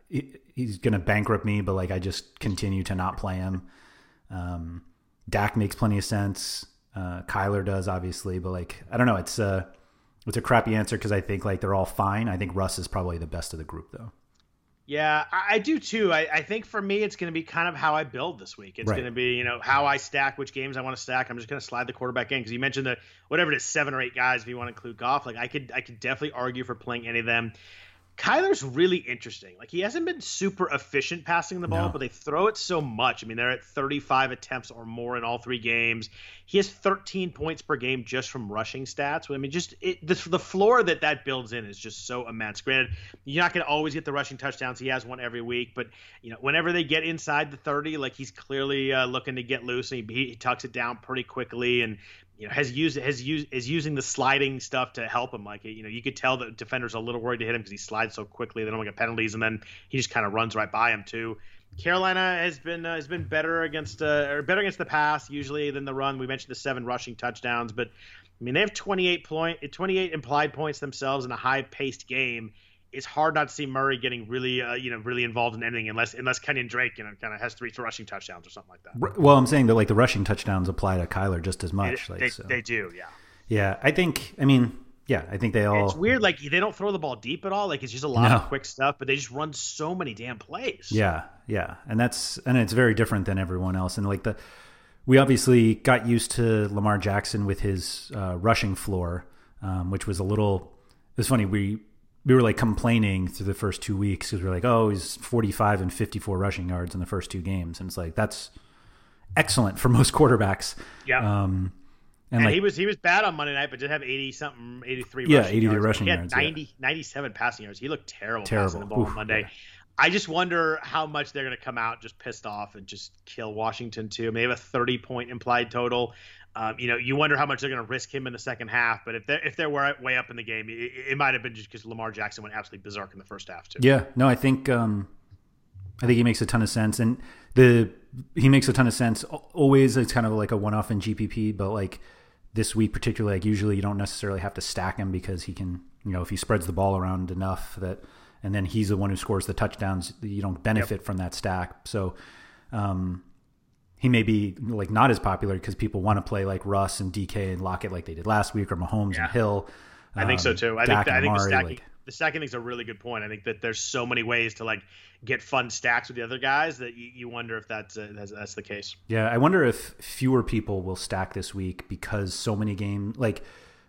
he's going to bankrupt me, but I just continue to not play him. Dak makes plenty of sense. Kyler does obviously, but I don't know. It's a crappy answer. Cause I think they're all fine. I think Russ is probably the best of the group though. Yeah, I do too. I think for me, it's going to be kind of how I build this week. It's right. Going to be, how I stack, which games I want to stack. I'm just going to slide the quarterback in because you mentioned that whatever it is, 7 or 8 guys, if you want to include Goff, I could definitely argue for playing any of them. Kyler's really interesting. He hasn't been super efficient passing the ball, no. But they throw it so much. They're at 35 attempts or more in all 3 games. He has 13 points per game just from rushing stats. The floor that builds in is just so immense. Granted, you're not going to always get the rushing touchdowns. He has one every week, but whenever they get inside the 30, he's clearly looking to get loose, and he tucks it down pretty quickly. And you know, is using the sliding stuff to help him. Like, you know, you could tell the defenders a little worried to hit him because he slides so quickly. They don't get penalties, and then he just kind of runs right by him too. Carolina has been better against the pass usually than the run. We mentioned the 7 rushing touchdowns, but I mean, they have 28 implied points themselves in a high-paced game. It's hard not to see Murray getting really involved in anything unless Kenyon Drake, you know, kind of has 3 rushing touchdowns or something like that. Well, I'm saying that like the rushing touchdowns apply to Kyler just as much. They do, yeah. Yeah, I think they all. It's weird, like they don't throw the ball deep at all. Like it's just a lot of quick stuff, but they just run so many damn plays. Yeah, yeah, and it's very different than everyone else. And like we obviously got used to Lamar Jackson with his rushing floor, which was a little. It's funny we were like complaining through the first 2 weeks because we're like, oh, he's 45 and 54 rushing yards in the first 2 games, and it's like that's excellent for most quarterbacks. Yeah. And like, he was bad on Monday night, but did have 83 rushing yards. Yeah, 83 rushing yards. 97 passing yards. He looked terrible passing the ball on Monday. Yeah. I just wonder how much they're going to come out just pissed off and just kill Washington too. I mean, they have a 30-point implied total. You know, you wonder how much they're going to risk him in the second half. But if they were way up in the game, it might have been just because Lamar Jackson went absolutely berserk in the first half too. Yeah, no, I think he makes a ton of sense, and he makes a ton of sense. Always, it's kind of like a one-off in GPP, but like. This week particularly, like usually you don't necessarily have to stack him because he can, you know, if he spreads the ball around enough that, and then he's the one who scores the touchdowns, you don't benefit from that stack. So he may be like not as popular because people want to play like Russ and DK and Lockett like they did last week, or Mahomes and Hill. I think so too. I think the stacking. The second thing's a really good point. I think that there's so many ways to like get fun stacks with the other guys that you wonder if that's the case. Yeah, I wonder if fewer people will stack this week because so many games. Like,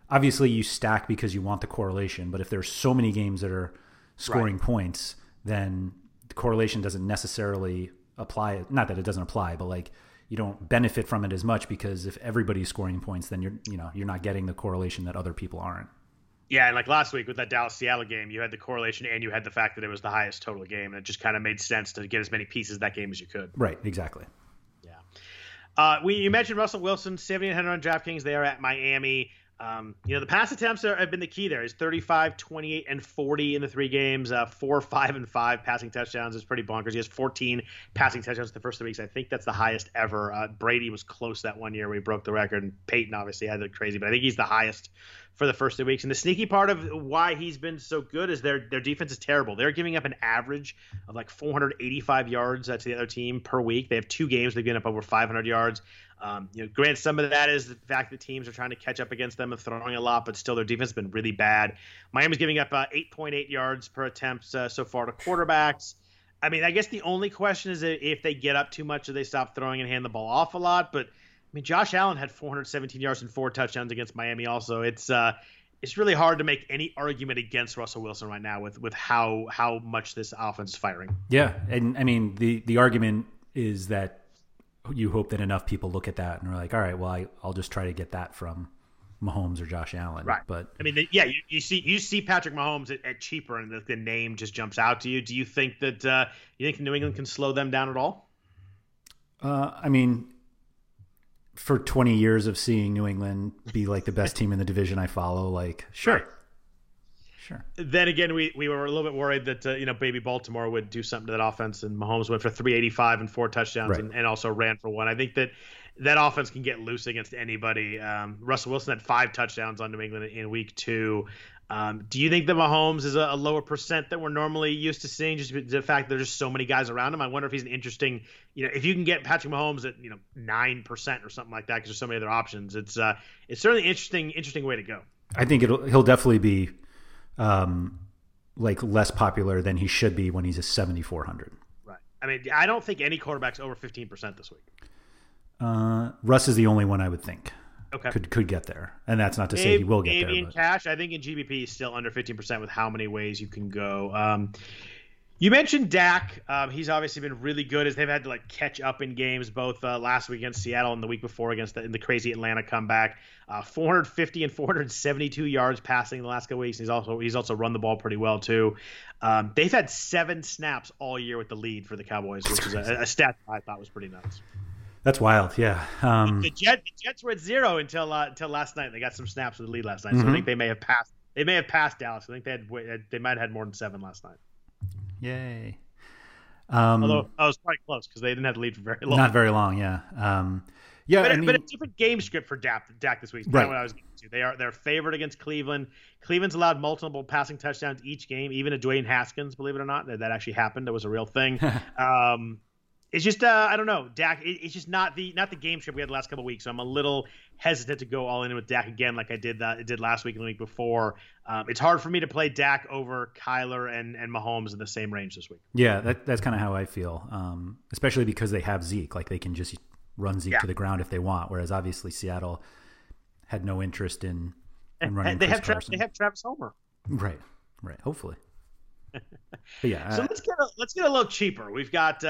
obviously you stack because you want the correlation, but if there's so many games that are scoring points, then the correlation doesn't necessarily apply. Not that it doesn't apply, but like you don't benefit from it as much because if everybody's scoring points, then you're not getting the correlation that other people aren't. Yeah, and like last week with that Dallas-Seattle game, you had the correlation and you had the fact that it was the highest total game, and it just kind of made sense to get as many pieces of that game as you could. Right, exactly. Yeah. You mentioned Russell Wilson, 7,800 on DraftKings. They are at Miami. You know, the pass attempts have been the key there. He's 35, 28, and 40 in the 3 games, 4, 5, and 5 passing touchdowns. It's pretty bonkers. He has 14 passing touchdowns in the first 3 weeks. I think that's the highest ever. Brady was close that one year where he broke the record, and Peyton obviously had it crazy, but I think he's the highest for the first 3 weeks. And the sneaky part of why he's been so good is their defense is terrible. They're giving up an average of like 485 yards to the other team per week. They have 2 games they've given up over 500 yards. You know, granted, some of that is the fact that teams are trying to catch up against them and throwing a lot, but still their defense has been really bad. Miami's giving up 8.8 yards per attempt so far to quarterbacks. I mean, I guess the only question is if they get up too much or they stop throwing and hand the ball off a lot, but I mean, Josh Allen had 417 yards and 4 touchdowns against Miami also. It's really hard to make any argument against Russell Wilson right now with how much this offense is firing. Yeah, and I mean, the argument is that you hope that enough people look at that and are like, all right, well, I'll just try to get that from Mahomes or Josh Allen. Right. But I mean, yeah, you see Patrick Mahomes at cheaper and the name just jumps out to you. Do you think that New England can slow them down at all? I mean, for 20 years of seeing New England be like the best team in the division I follow, like, sure. Right. Sure. Then again, we were a little bit worried that, baby Baltimore would do something to that offense, and Mahomes went for 385 and 4 touchdowns and also ran for 1. I think that offense can get loose against anybody. Russell Wilson had 5 touchdowns on New England in week 2. Do you think that Mahomes is a lower percent that we're normally used to seeing, just the fact that there's just so many guys around him? I wonder if he's an interesting, you know, if you can get Patrick Mahomes at 9% or something like that because there's so many other options. It's certainly an interesting way to go. I think he'll definitely be like less popular than he should be when he's a 7,400. Right. I mean, I don't think any quarterback's over 15% this week. Russ is the only one I would think. Okay. Could get there, and that's not to say he will get there. Maybe in cash, I think in GBP is still under 15% with how many ways you can go. You mentioned Dak. He's obviously been really good as they've had to like catch up in games, both last week against Seattle and the week before against the crazy Atlanta comeback. 450 and 472 yards passing in the last couple weeks. He's also run the ball pretty well too. They've had 7 snaps all year with the lead for the Cowboys, which is a stat I thought was pretty nuts. That's wild, yeah. The Jets were at zero until last night. They got some snaps with the lead last night, so I think they may have passed. They may have passed Dallas. I think they might have had more than seven last night. Yay! Although I was quite close because they didn't have to lead for very long. Not very long, yeah. Yeah, but a different game script for Dak this week. That's right. What I was getting to. They're favored against Cleveland. Cleveland's allowed multiple passing touchdowns each game, even to Dwayne Haskins. Believe it or not, that actually happened. That was a real thing. It's just I don't know, Dak. It's just not the game script we had the last couple of weeks. So I'm a little hesitant to go all in with Dak again, like I did last week and the week before. It's hard for me to play Dak over Kyler and Mahomes in the same range this week. Yeah, that's kind of how I feel, especially because they have Zeke. Like they can just run Zeke to the ground if they want. Whereas obviously Seattle had no interest in running. They have Travis Homer. Right. Hopefully. Yeah. So let's get a little cheaper. We've got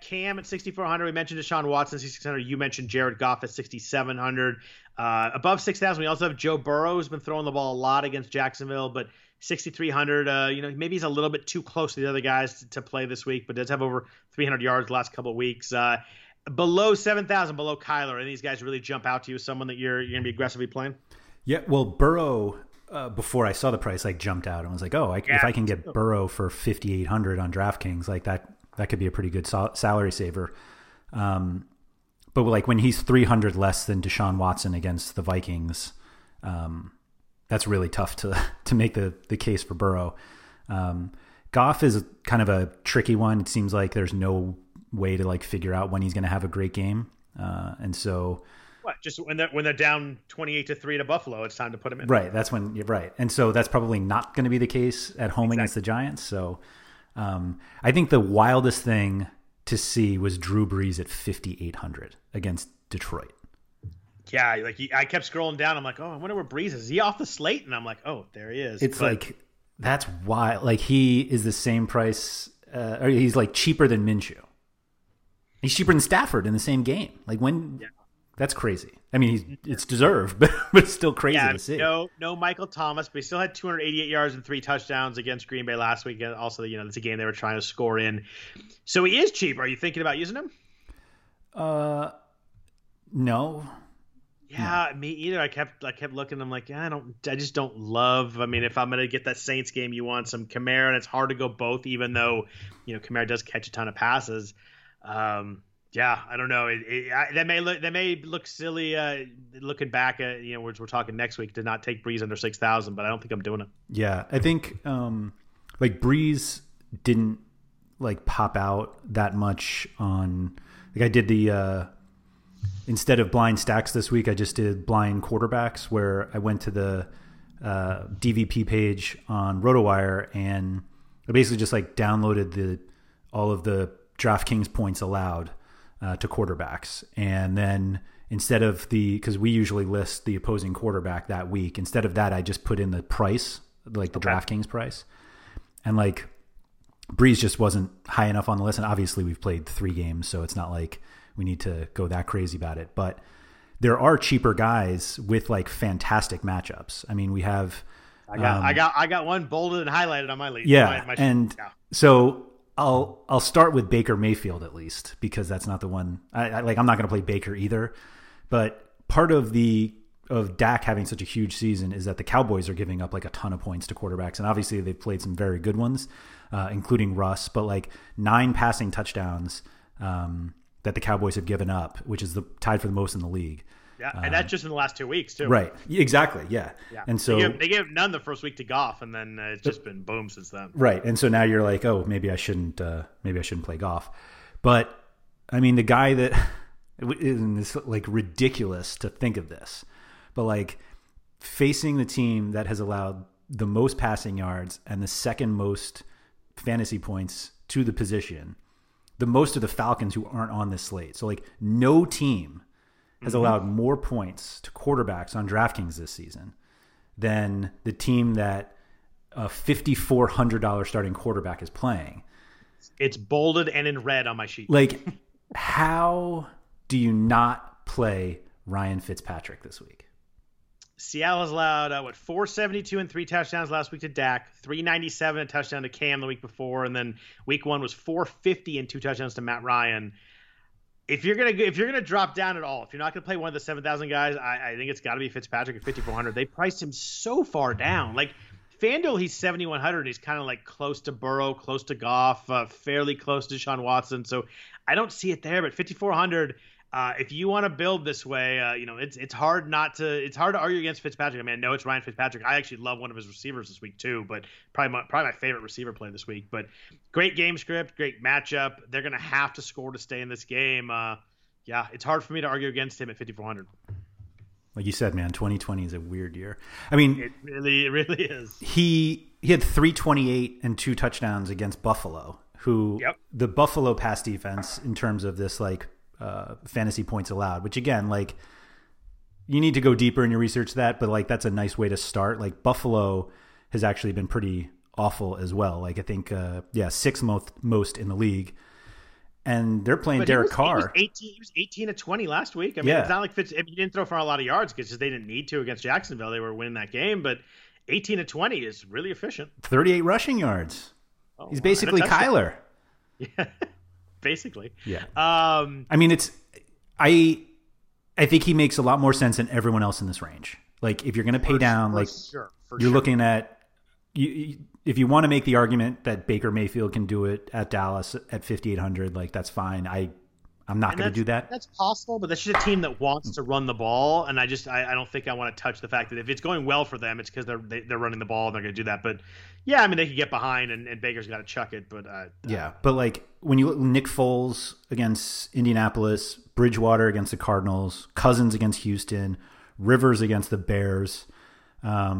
Cam at 6,400. We mentioned Deshaun Watson at 6,600. You mentioned Jared Goff at 6,700. Above 6,000, we also have Joe Burrow, who's been throwing the ball a lot against Jacksonville, but 6,300. Maybe he's a little bit too close to the other guys to play this week, but does have over 300 yards the last couple of weeks. Below 7,000, below Kyler, and these guys really jump out to you as someone that you're going to be aggressively playing. Yeah. Well, Burrow. Before I saw the price, I jumped out and was like, if I can get Burrow for 5,800 on DraftKings, like that could be a pretty good salary saver. But like when he's 300 less than Deshaun Watson against the Vikings, that's really tough to make the case for Burrow. Goff is kind of a tricky one. It seems like there's no way to like figure out when he's going to have a great game. And so just when they're down 28-3 to Buffalo, it's time to put them in. Right, that's when you're right, and so that's probably not going to be the case at home against the Giants. So, I think the wildest thing to see was Drew Brees at 5,800 against Detroit. Yeah, like I kept scrolling down. I'm like, I wonder where Brees is. Is he off the slate? And I'm like, there he is. Like that's wild. Like he is the same price, or he's like cheaper than Minshew. He's cheaper than Stafford in the same game. Like when. Yeah. That's crazy. I mean, it's deserved, but it's still crazy to see. No Michael Thomas, but he still had 288 yards and 3 touchdowns against Green Bay last week. Also, it's a game they were trying to score in. So he is cheap. Are you thinking about using him? No. Yeah, me either. I kept looking. I'm like, I just don't love. I mean, if I'm gonna get that Saints game, you want some Kamara, and it's hard to go both, even though Kamara does catch a ton of passes. Yeah, I don't know. That may look silly looking back at which we're talking next week to not take Breeze under 6,000, but I don't think I'm doing it. Yeah, I think like Breeze didn't like pop out that much on. Like I did the instead of blind stacks this week, I just did blind quarterbacks where I went to the DVP page on RotoWire and I basically just like downloaded all of the DraftKings points allowed. To quarterbacks. And then instead of because we usually list the opposing quarterback that week, instead of that, I just put in the price, like the DraftKings price. And like Breeze just wasn't high enough on the list. And obviously we've played 3 games, so it's not like we need to go that crazy about it. But there are cheaper guys with like fantastic matchups. I mean, we have. I got one bolded and highlighted on my lead. Yeah. So I'll start with Baker Mayfield at least, because that's not the one I'm not going to play Baker either, but part of Dak having such a huge season is that the Cowboys are giving up like a ton of points to quarterbacks. And obviously they've played some very good ones, including Russ, but like 9 passing touchdowns, that the Cowboys have given up, which is tied for the most in the league. Yeah, and that's just in the last 2 weeks too. Right, exactly, yeah. And so they gave none the first week to Goff, and then it's just been boom since then. Right, and so now you're like, maybe I shouldn't play Goff. But I mean, the guy that it's like ridiculous to think of this, but like facing the team that has allowed the most passing yards and the second most fantasy points to the position, the most of the Falcons who aren't on this slate. So like no team has allowed more points to quarterbacks on DraftKings this season than the team that a $5,400 starting quarterback is playing. It's bolded and in red on my sheet. Like, how do you not play Ryan Fitzpatrick this week? Seattle's allowed, 472 and 3 touchdowns last week to Dak, 397 a touchdown to Cam the week before, and then week 1 was 450 and 2 touchdowns to Matt Ryan. If you're gonna drop down at all, if you're not gonna play one of the 7,000 guys, I think it's got to be Fitzpatrick at 5,400. They priced him so far down. Like FanDuel, he's 7,100. He's kind of like close to Burrow, close to Goff, fairly close to Deshaun Watson. So I don't see it there. But 5,400. If you want to build this way, it's hard to argue against Fitzpatrick. I mean, I know it's Ryan Fitzpatrick. I actually love one of his receivers this week too, but probably my favorite receiver play this week. But great game script, great matchup. They're going to have to score to stay in this game. Yeah, it's hard for me to argue against him at 5,400. Like you said, man, 2020 is a weird year. I mean, it really is. He had 328 and 2 touchdowns against Buffalo, who the Buffalo pass defense in terms of this like. Fantasy points allowed, which again, like you need to go deeper in your research that, but like that's a nice way to start. Like Buffalo has actually been pretty awful as well. Like I think, 6th most in the league, and they're playing Derek Carr. He was 18-20 last week. I mean, It's not like he didn't throw for a lot of yards because they didn't need to against Jacksonville. They were winning that game, but 18-20 is really efficient. 38 rushing yards. Oh, he's basically Kyler. Yeah. Basically. Yeah. I mean, I think he makes a lot more sense than everyone else in this range. Like if you're going to pay down, like you're looking at, if you want to make the argument that Baker Mayfield can do it at Dallas at 5,800, like that's fine. I'm not going to do that. That's possible, but that's just a team that wants to run the ball. And I don't think I want to touch the fact that if it's going well for them, it's because they're running the ball and they're going to do that. But yeah, I mean, they could get behind and Baker's got to chuck it. But but like when you look at Nick Foles against Indianapolis, Bridgewater against the Cardinals, Cousins against Houston, Rivers against the Bears. I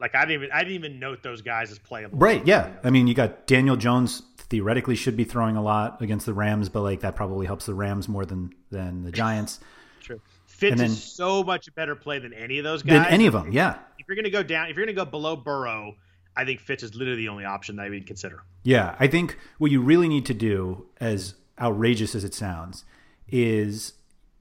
didn't even note those guys as playable. Right. Yeah. I mean, you got Daniel Jones. Theoretically should be throwing a lot against the Rams, but like that probably helps the Rams more than the Giants. True. Fitz is so much a better play than any of those guys. Than any of them, yeah. If you're gonna go below Burrow, I think Fitz is literally the only option that I would consider. Yeah, I think what you really need to do, as outrageous as it sounds, is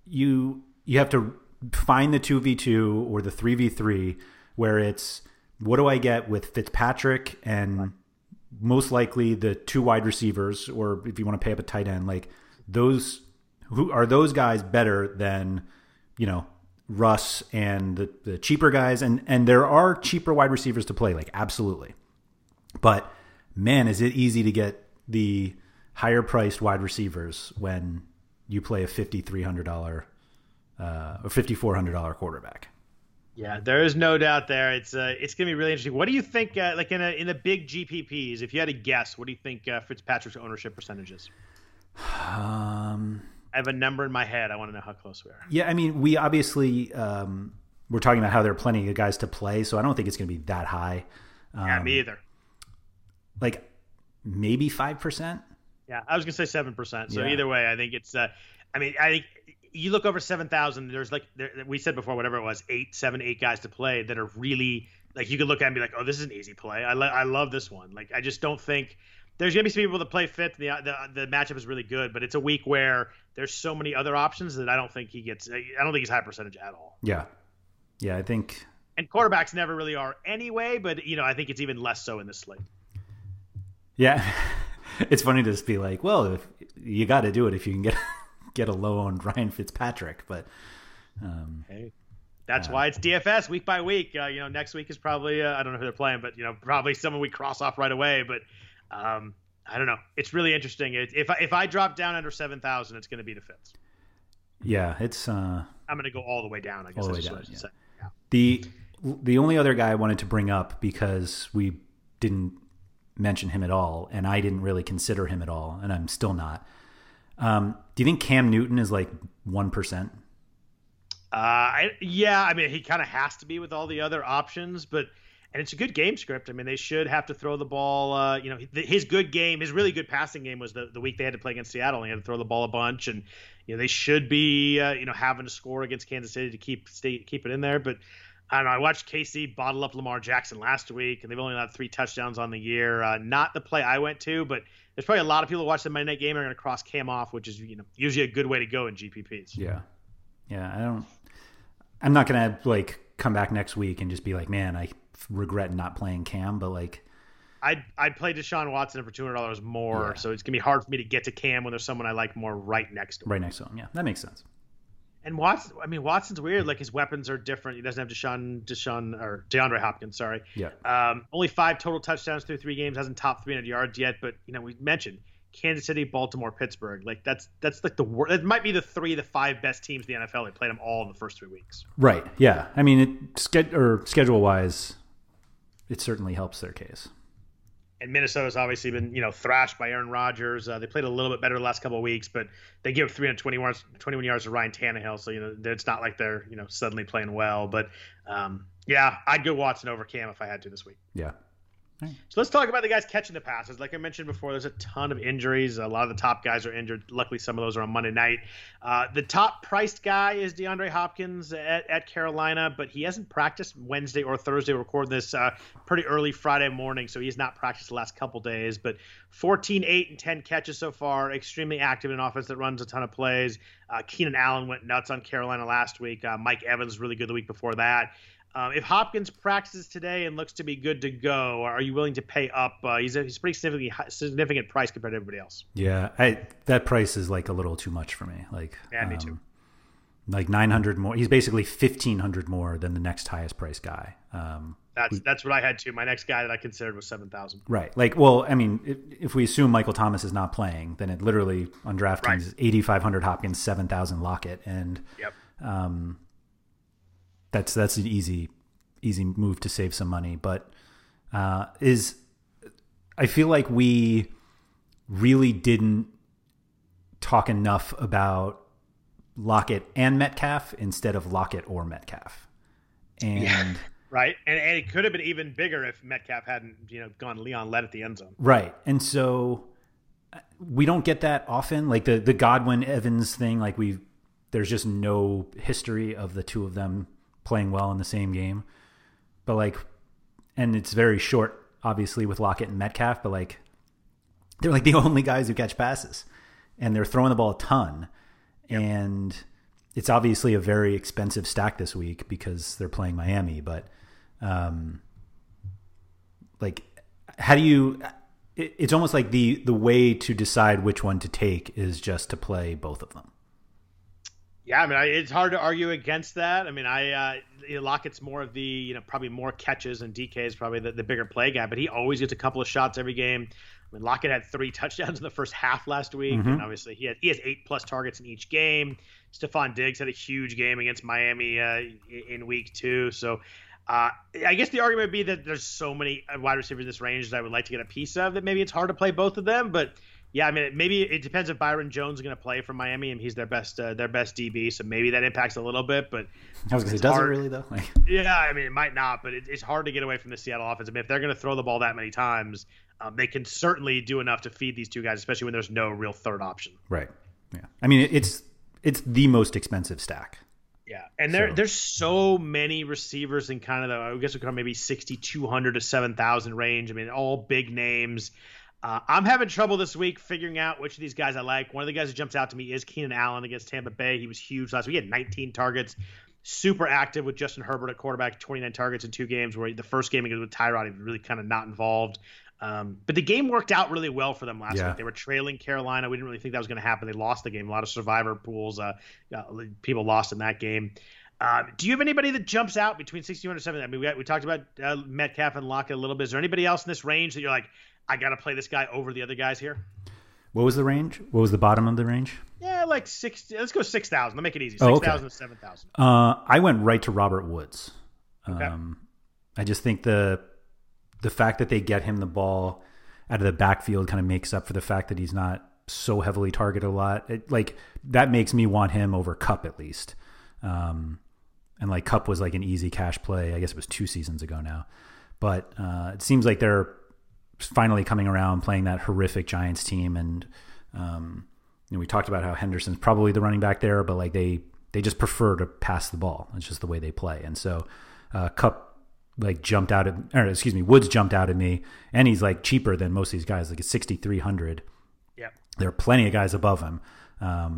you have to find the 2v2 or the 3v3 where it's what do I get with Fitzpatrick and most likely the 2 wide receivers, or if you want to pay up a tight end, like those who are those guys better than, Russ and the cheaper guys. And there are cheaper wide receivers to play, like absolutely. But man, is it easy to get the higher priced wide receivers when you play a $5,300 or $5,400 quarterback. Yeah, there is no doubt there. It's going to be really interesting. What do you think, like in the big GPPs, if you had to guess, what do you think Fitzpatrick's ownership percentage is? I have a number in my head. I want to know how close we are. Yeah, I mean, we obviously we're talking about how there are plenty of guys to play, so I don't think it's going to be that high. Yeah, me either. Like maybe 5%? Yeah, I was going to say 7%. So Either way, I think it's you look over 7,000, there's like we said before, whatever it was, eight guys to play that are really like you could look at and be like, oh, this is an easy play. I love this one. Like, I just don't think there's going to be some people that play Fitz. The matchup is really good, but it's a week where there's so many other options that I don't think he's high percentage at all. Yeah. Yeah, I think. And quarterbacks never really are anyway, but, I think it's even less so in this slate. Yeah. It's funny to just be like, well, you got to do it if you can get a low on Ryan Fitzpatrick, but hey, that's why it's DFS week by week. Next week is probably I don't know who they're playing, but probably someone we cross off right away. But I don't know. It's really interesting. If I drop down under 7,000, it's going to be to Fitz. Yeah, it's. I'm going to go all the way down. I guess all the way down. Yeah. Yeah. The only other guy I wanted to bring up because we didn't mention him at all, and I didn't really consider him at all, and I'm still not. Do you think Cam Newton is like 1%? I mean, he kind of has to be with all the other options, and it's a good game script. I mean, they should have to throw the ball. His good game, his really good passing game was the week they had to play against Seattle. And he had to throw the ball a bunch, and they should be having to score against Kansas City to keep it in there. But I don't know. I watched KC bottle up Lamar Jackson last week, and they've only allowed 3 touchdowns on the year. Not the play I went to, but there's probably a lot of people who watch the Monday night game and are going to cross Cam off, which is usually a good way to go in GPPs. Yeah, yeah. I'm not going to like come back next week and just be like, man, I regret not playing Cam, but like I'd play Deshaun Watson for $200 more, so it's going to be hard for me to get to Cam when there's someone I like more right next to him. Right next to him, yeah. That makes sense. And Watson, I mean, Watson's weird. Like, his weapons are different. He doesn't have DeAndre Hopkins, sorry. Yeah. Only 5 total touchdowns through 3 games. Hasn't topped 300 yards yet, but, you know, we mentioned Kansas City, Baltimore, Pittsburgh. Like, that's like the worst. It might be the 3 to 5 best teams in the NFL. They played them all in the first 3 weeks. Right, yeah. I mean, schedule-wise, it certainly helps their case. And Minnesota's obviously been, you know, thrashed by Aaron Rodgers. They played a little bit better the last couple of weeks, but they gave up 321 yards to Ryan Tannehill. So, you know, it's not like they're, you know, suddenly playing well. But, yeah, I'd go Watson over Cam if I had to this week. Yeah. Right. So let's talk about the guys catching the passes. Like I mentioned before, there's a ton of injuries. A lot of the top guys are injured. Luckily, some of those are on Monday night. The top-priced guy is DeAndre Hopkins at Carolina, but he hasn't practiced Wednesday or Thursday. We're recording this pretty early Friday morning, so he's not practiced the last couple days. But 14, 8, and 10 catches so far. Extremely active in an offense that runs a ton of plays. Keenan Allen went nuts on Carolina last week. Mike Evans really good the week before that. If Hopkins practices today and looks to be good to go, are you willing to pay up? He's a pretty significant price compared to everybody else. Yeah, that price is like a little too much for me. Like, yeah, me too. Like 900 more. He's basically 1,500 more than the next highest price guy. That's what I had too. My next guy that I considered was 7,000. Right. Like, well, I mean, if we assume Michael Thomas is not playing, then it literally on DraftKings is 8,500 Hopkins, 7,000 Lockett, and That's an easy move to save some money, but I feel like we really didn't talk enough about Lockett and Metcalf instead of Lockett or Metcalf, and right, and it could have been even bigger if Metcalf hadn't gone Leon led at the end zone, right, and so we don't get that often, like the Godwin Evans thing, like there's just no history of the two of them playing well in the same game, but like, and it's very short, obviously, with Lockett and Metcalf, but like, they're like the only guys who catch passes, and they're throwing the ball a ton, and it's obviously a very expensive stack this week because they're playing Miami. But like, how do you? It's almost like the way to decide which one to take is just to play both of them. Yeah, I mean, it's hard to argue against that. I mean, Lockett's more of the, probably more catches, and DK is probably the bigger play guy, but he always gets a couple of shots every game. I mean, Lockett had 3 touchdowns in the first half last week, and obviously he has 8-plus targets in each game. Stephon Diggs had a huge game against Miami in week 2, so... I guess the argument would be that there's so many wide receivers in this range that I would like to get a piece of that maybe it's hard to play both of them. But, yeah, I mean, maybe it depends if Byron Jones is going to play for Miami and he's their best DB. So maybe that impacts a little bit. But I was going to say, does it really, though? Like... Yeah, I mean, it might not. But it's hard to get away from the Seattle offense. I mean, if they're going to throw the ball that many times, they can certainly do enough to feed these two guys, especially when there's no real third option. Right. Yeah. I mean, it's the most expensive stack. Yeah, and there's so many receivers in kind of the, I guess we call maybe 6,200 to 7,000 range. I mean, all big names. I'm having trouble this week figuring out which of these guys I like. One of the guys that jumps out to me is Keenan Allen against Tampa Bay. He was huge last week. He had 19 targets. Super active with Justin Herbert at quarterback, 29 targets in 2 games, where the first game against Tyrod, he was really kind of not involved. But the game worked out really well for them last week. They were trailing Carolina. We didn't really think that was going to happen. They lost the game. A lot of survivor pools, people lost in that game. Do you have anybody that jumps out between 61 and 70? I mean, we talked about Metcalf and Lockett a little bit. Is there anybody else in this range that you're like, I got to play this guy over the other guys here? What was the range? What was the bottom of the range? Yeah, like 6. Let's go 6,000. Let's make it easy. 6,000 to 7,000. I went right to Robert Woods. I just think the fact that they get him the ball out of the backfield kind of makes up for the fact that he's not so heavily targeted a lot. That makes me want him over Kupp at least. And like Kupp was like an easy cash play. I guess it was 2 seasons ago now, but it seems like they're finally coming around playing that horrific Giants team. And we talked about how Henderson's probably the running back there, but like they just prefer to pass the ball. It's just the way they play. And so Kupp, Woods jumped out at me, and he's like cheaper than most of these guys. Like it's 6,300. Yeah, there are plenty of guys above him. I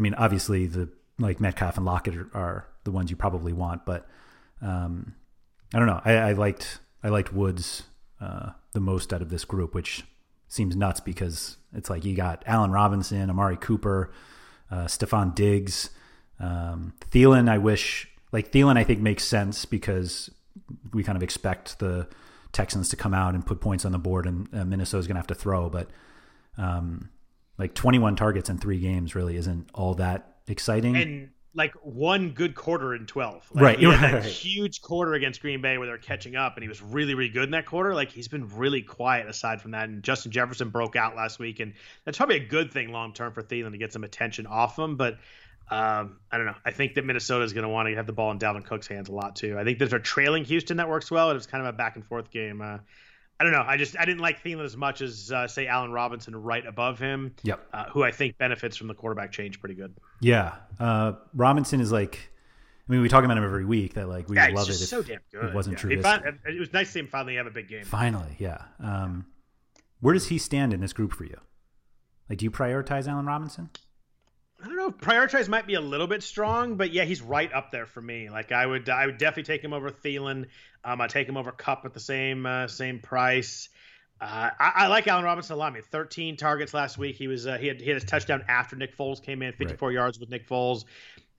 mean, obviously like Metcalf and Lockett are the ones you probably want, but I don't know. I liked Woods the most out of this group, which seems nuts because it's like you got Allen Robinson, Amari Cooper, Stephon Diggs, Thielen. Thielen, I think, makes sense because we kind of expect the Texans to come out and put points on the board, and Minnesota's going to have to throw. But 21 targets in 3 games really isn't all that exciting. And one good quarter in 12. Right. He had that huge quarter against Green Bay where they're catching up, and he was really, really good in that quarter. He's been really quiet aside from that. And Justin Jefferson broke out last week, and that's probably a good thing long-term for Thielen to get some attention off him. But I don't know. I think that Minnesota is going to want to have the ball in Dalvin Cook's hands a lot too. I think that they're trailing Houston. That works well. It was kind of a back and forth game. I don't know. I didn't like Thielen as much as say Allen Robinson right above him. Yep. Who I think benefits from the quarterback change pretty good. Yeah. Robinson is we talk about him every week that we would love it. So damn good. It wasn't true. It was nice to see him finally have a big game. Finally. Yeah. Where does he stand in this group for you? Do you prioritize Allen Robinson? I don't know. Prioritize might be a little bit strong, but yeah, he's right up there for me. I would definitely take him over Thielen. I'd take him over Kupp at the same price. I like Allen Robinson a lot. 13 targets last week. He was he had his touchdown after Nick Foles came in, 54 yards with Nick Foles.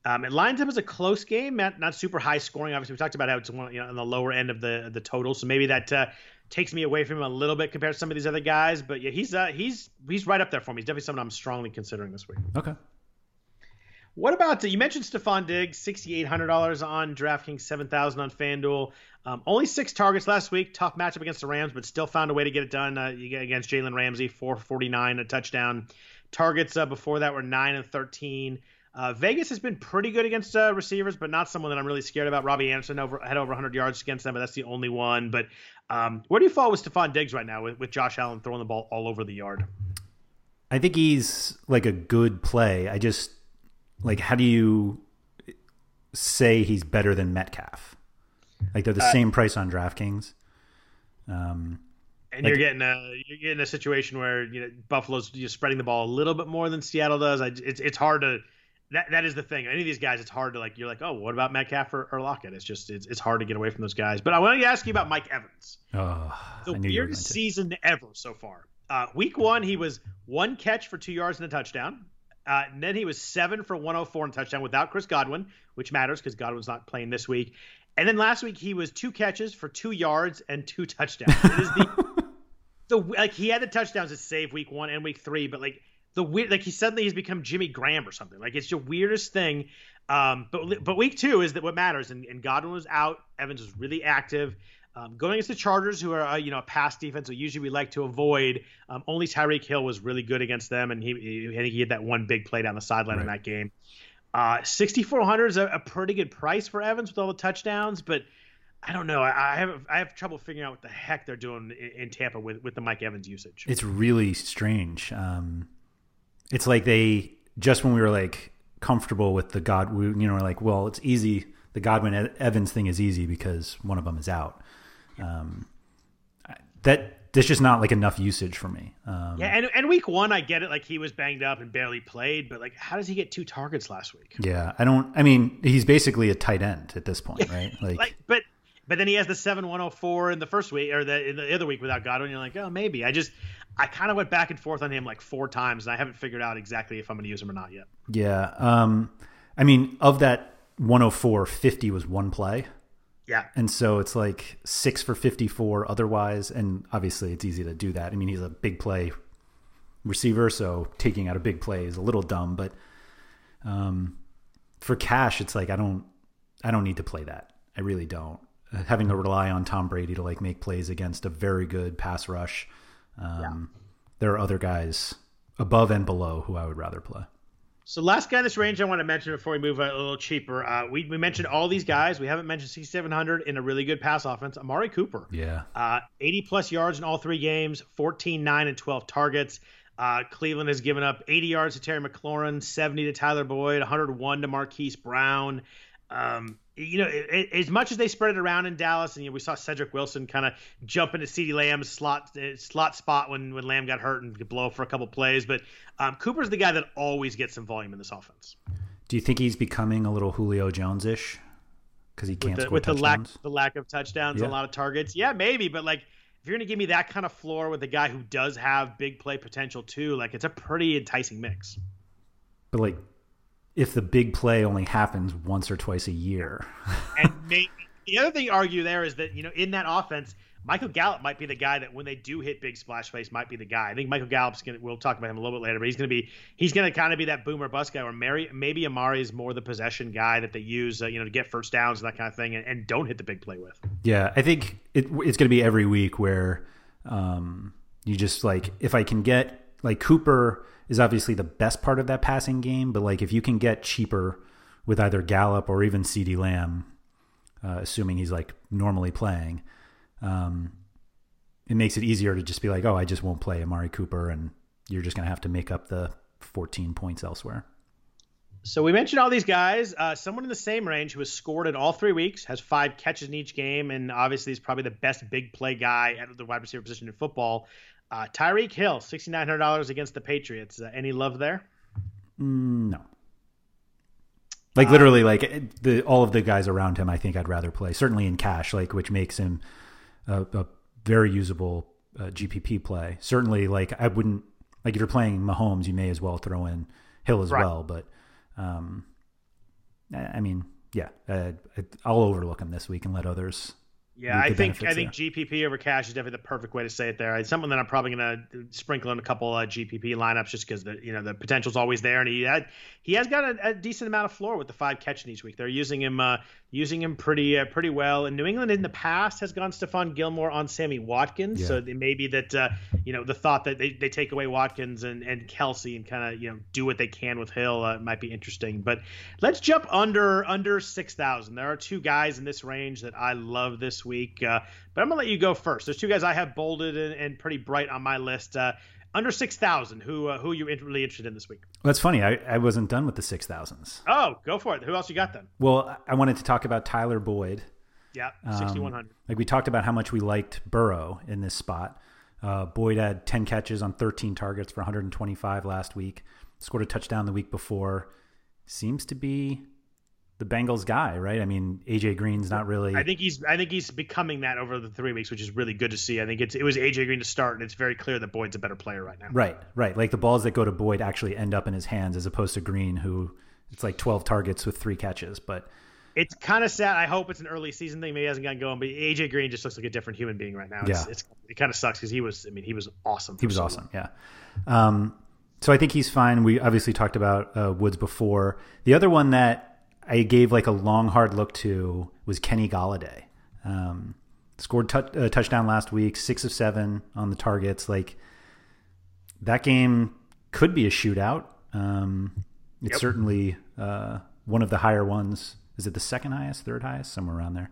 It lines up as a close game, not super high scoring. Obviously, we talked about how it's on the lower end of the total, so maybe that takes me away from him a little bit compared to some of these other guys. But yeah, he's right up there for me. He's definitely someone I'm strongly considering this week. Okay. What about, you mentioned Stephon Diggs, $6,800 on DraftKings, $7,000 on FanDuel. Only 6 targets last week. Tough matchup against the Rams, but still found a way to get it done against Jalen Ramsey, 449, a touchdown. Targets before that were 9 and 13. Vegas has been pretty good against receivers, but not someone that I'm really scared about. Robbie Anderson had over 100 yards against them, but that's the only one. But where do you fall with Stephon Diggs right now with Josh Allen throwing the ball all over the yard? I think he's a good play. I just... how do you say he's better than Metcalf? They're the same price on DraftKings. And you're getting a situation where Buffalo's spreading the ball a little bit more than Seattle does. It's hard to that is the thing. Any of these guys, it's hard to oh, what about Metcalf or Lockett? It's just it's hard to get away from those guys. But I wanted to ask you about Mike Evans. The weirdest season ever so far. Week 1, he was 1 catch for 2 yards and a touchdown. And then he was 7 for 104 and touchdown without Chris Godwin, which matters because Godwin's not playing this week. And then last week he was 2 catches for 2 yards and 2 touchdowns. It is he had the touchdowns to save week 1 and week 3, but he suddenly has become Jimmy Graham or something. It's the weirdest thing. But week 2 is that what matters. And Godwin was out. Evans was really active. Going against the Chargers, who are a pass defense that usually we like to avoid, only Tyreek Hill was really good against them, and he had that one big play down the sideline in that game. $6,400 is a pretty good price for Evans with all the touchdowns, but I don't know. I have trouble figuring out what the heck they're doing in Tampa with the Mike Evans usage. It's really strange. It's they just when we were comfortable with the Godwin, we're well, it's easy. The Godwin Evans thing is easy because one of them is out. That's just not enough usage for me. And week 1, I get it. He was banged up and barely played, but how does he get 2 targets last week? Yeah. He's basically a tight end at this point, right? But then he has the 7-104 in the first week or in the other week without Godwin. You're oh, maybe I kind of went back and forth on him 4 times and I haven't figured out exactly if I'm going to use him or not yet. Yeah. Of that 104, 50 was 1 play. Yeah. And so it's 6 for 54 otherwise. And obviously it's easy to do that. He's a big play receiver. So taking out a big play is a little dumb, but for cash, it's I don't need to play that. I really don't. Having to rely on Tom Brady to make plays against a very good pass rush. There are other guys above and below who I would rather play. So last guy in this range I want to mention before we move a little cheaper. We mentioned all these guys. We haven't mentioned 6,700 in a really good pass offense. Amari Cooper. Yeah. 80-plus yards in all 3 games, 14, 9, and 12 targets. Cleveland has given up 80 yards to Terry McLaurin, 70 to Tyler Boyd, 101 to Marquise Brown. As much as they spread it around in Dallas, and we saw Cedric Wilson kind of jump into CeeDee Lamb's slot spot when Lamb got hurt and could blow for a couple plays. But Cooper's the guy that always gets some volume in this offense. Do you think he's becoming a little Julio Jones-ish because he can't score touchdowns? With the lack of touchdowns, and a lot of targets, yeah, maybe. But if you're going to give me that kind of floor with a guy who does have big play potential too, like it's a pretty enticing mix. But like, if the big play only happens once or twice a year. And maybe, the other thing you argue there is that, you know, in that offense, Michael Gallup might be the guy that when they do hit big splash plays might be the guy. I think Michael Gallup's going to, we'll talk about him a little bit later, but he's going to kind of be that boom or bust guy, or maybe Amari is more the possession guy that they use, you know, to get first downs and that kind of thing, and don't hit the big play with. Yeah. I think it's going to be every week where you just like, if I can get like Cooper is obviously the best part of that passing game, but like if you can get cheaper with either Gallup or even CeeDee Lamb, assuming he's like normally playing, it makes it easier to just be like, oh, I just won't play Amari Cooper, and you're just going to have to make up the 14 points elsewhere. So we mentioned all these guys. Someone in the same range who has scored in all 3 weeks, has 5 catches in each game, and obviously is probably the best big play guy at the wide receiver position in football. Tyreek Hill, $6,900 against the Patriots. Any love there? No. Like literally, like all of the guys around him, I think I'd rather play. Certainly in cash, like which makes him a very usable GPP play. Certainly, like I wouldn't like if you're playing Mahomes, you may as well throw in Hill as well. But I mean, yeah, I'll overlook him this week and let others. Yeah, I think GPP over cash is definitely the perfect way to say it there. It's something that I'm probably going to sprinkle in a couple GPP lineups just because the potential's always there, and he has got a decent amount of floor with the 5 catches each week. They're using him pretty well. And New England in the past has gone Stephon Gilmore on Sammy Watkins, so it may be that the thought that they take away Watkins and Kelce and kind of do what they can with Hill might be interesting. But let's jump under 6,000. There are 2 guys in this range that I love this week, but I'm gonna let you go first. There's 2 guys I have bolded and pretty bright on my list, under 6,000. Who are you really interested in this week? Well, that's funny, I wasn't done with the 6,000s. Oh, go for it. Who else you got then? Well, I wanted to talk about Tyler Boyd. Yeah, 6,100. Like we talked about how much we liked Burrow in this spot. Boyd had 10 catches on 13 targets for 125 last week, scored a touchdown the week before. Seems to be the Bengals guy, right? I mean, AJ Green's not really. I think he's becoming that over the 3 weeks, which is really good to see. I think it was AJ Green to start, and it's very clear that Boyd's a better player right now. Right. Like the balls that go to Boyd actually end up in his hands, as opposed to Green, who it's like 12 targets with 3 catches. But it's kind of sad. I hope it's an early season thing. Maybe he hasn't gotten going, but AJ Green just looks like a different human being right now. It kind of sucks because he was awesome. He was awesome. Yeah. So I think he's fine. We obviously talked about Woods before. The other one that I gave like a long, hard look to was Kenny Golladay. Scored a touchdown last week, 6 of 7 on the targets. Like that game could be a shootout. It's certainly one of the higher ones. Is it the second highest, third highest, somewhere around there?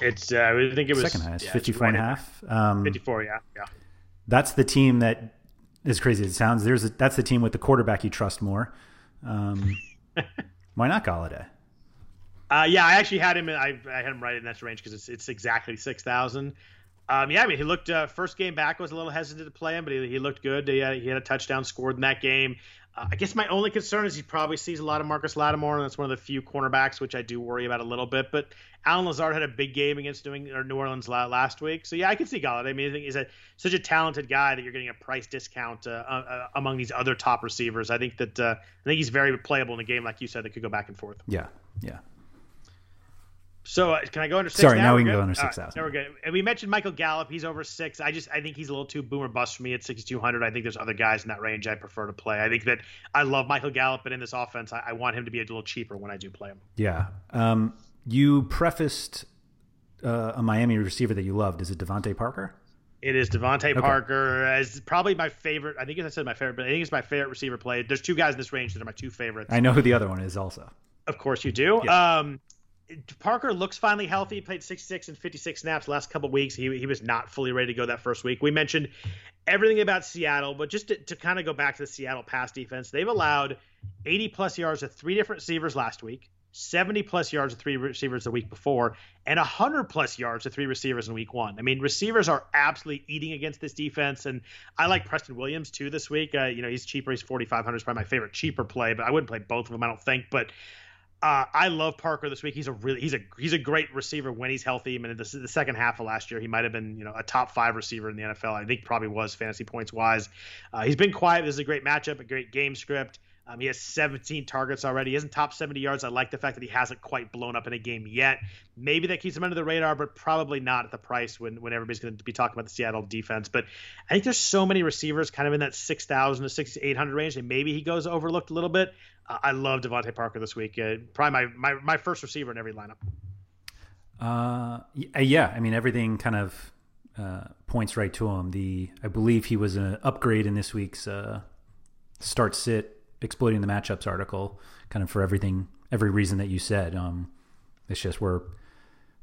It's I think it was second highest, 54.5. 54, yeah. That's the team that, as crazy as it sounds, that's the team with the quarterback you trust more. Why not Golladay? Yeah, I actually had him. I had him right in that range because it's exactly 6,000. Yeah, I mean, he looked first game back. Was a little hesitant to play him, but he looked good. He had a touchdown scored in that game. I guess my only concern is he probably sees a lot of Marcus Lattimore, and that's one of the few cornerbacks which I do worry about a little bit. But Allen Lazard had a big game against New Orleans last week, so yeah, I could see Golladay. I mean, I think he's such a talented guy that you're getting a price discount among these other top receivers. I think that I think he's very playable in a game like you said that could go back and forth. Yeah. So can I go under 6,000? Sorry, now we can go under 6,000. Now we're good. And we mentioned Michael Gallup. He's over 6. I think he's a little too boom or bust for me at 6,200. I think there's other guys in that range I prefer to play. I think that I love Michael Gallup, but in this offense, I want him to be a little cheaper when I do play him. Yeah. You prefaced a Miami receiver that you loved. Is it Devontae Parker? It is Devontae Parker as probably my favorite. I think I said my favorite, but I think it's my favorite receiver play. There's 2 guys in this range that are my 2 favorites. I know who the other one is also. Of course you do. Yeah. Parker looks finally healthy. He played 66 and 56 snaps the last couple of weeks. He was not fully ready to go that first week. We mentioned everything about Seattle, but just to kind of go back to the Seattle pass defense, they've allowed 80-plus yards to 3 different receivers last week, 70-plus yards to 3 receivers the week before, and 100-plus yards to 3 receivers in week 1. I mean, receivers are absolutely eating against this defense, and I like Preston Williams, too, this week. He's cheaper. He's $4,500. He's probably my favorite cheaper play, but I wouldn't play both of them, I don't think, but I love Parker this week. He's a great receiver when he's healthy. I mean, the second half of last year, he might have been, a top 5 receiver in the NFL. I think probably was fantasy points wise. He's been quiet. This is a great matchup, a great game script. He has 17 targets already. He isn't top 70 yards. I like the fact that he hasn't quite blown up in a game yet. Maybe that keeps him under the radar, but probably not at the price when everybody's going to be talking about the Seattle defense. But I think there's so many receivers kind of in that 6,000 to 6,800 range, and maybe he goes overlooked a little bit. I love Devontae Parker this week. Probably my first receiver in every lineup. Yeah, I mean, everything kind of points right to him. I believe he was an upgrade in this week's start-sit Exploiting the matchups article, kind of for every reason that you said. It's just we're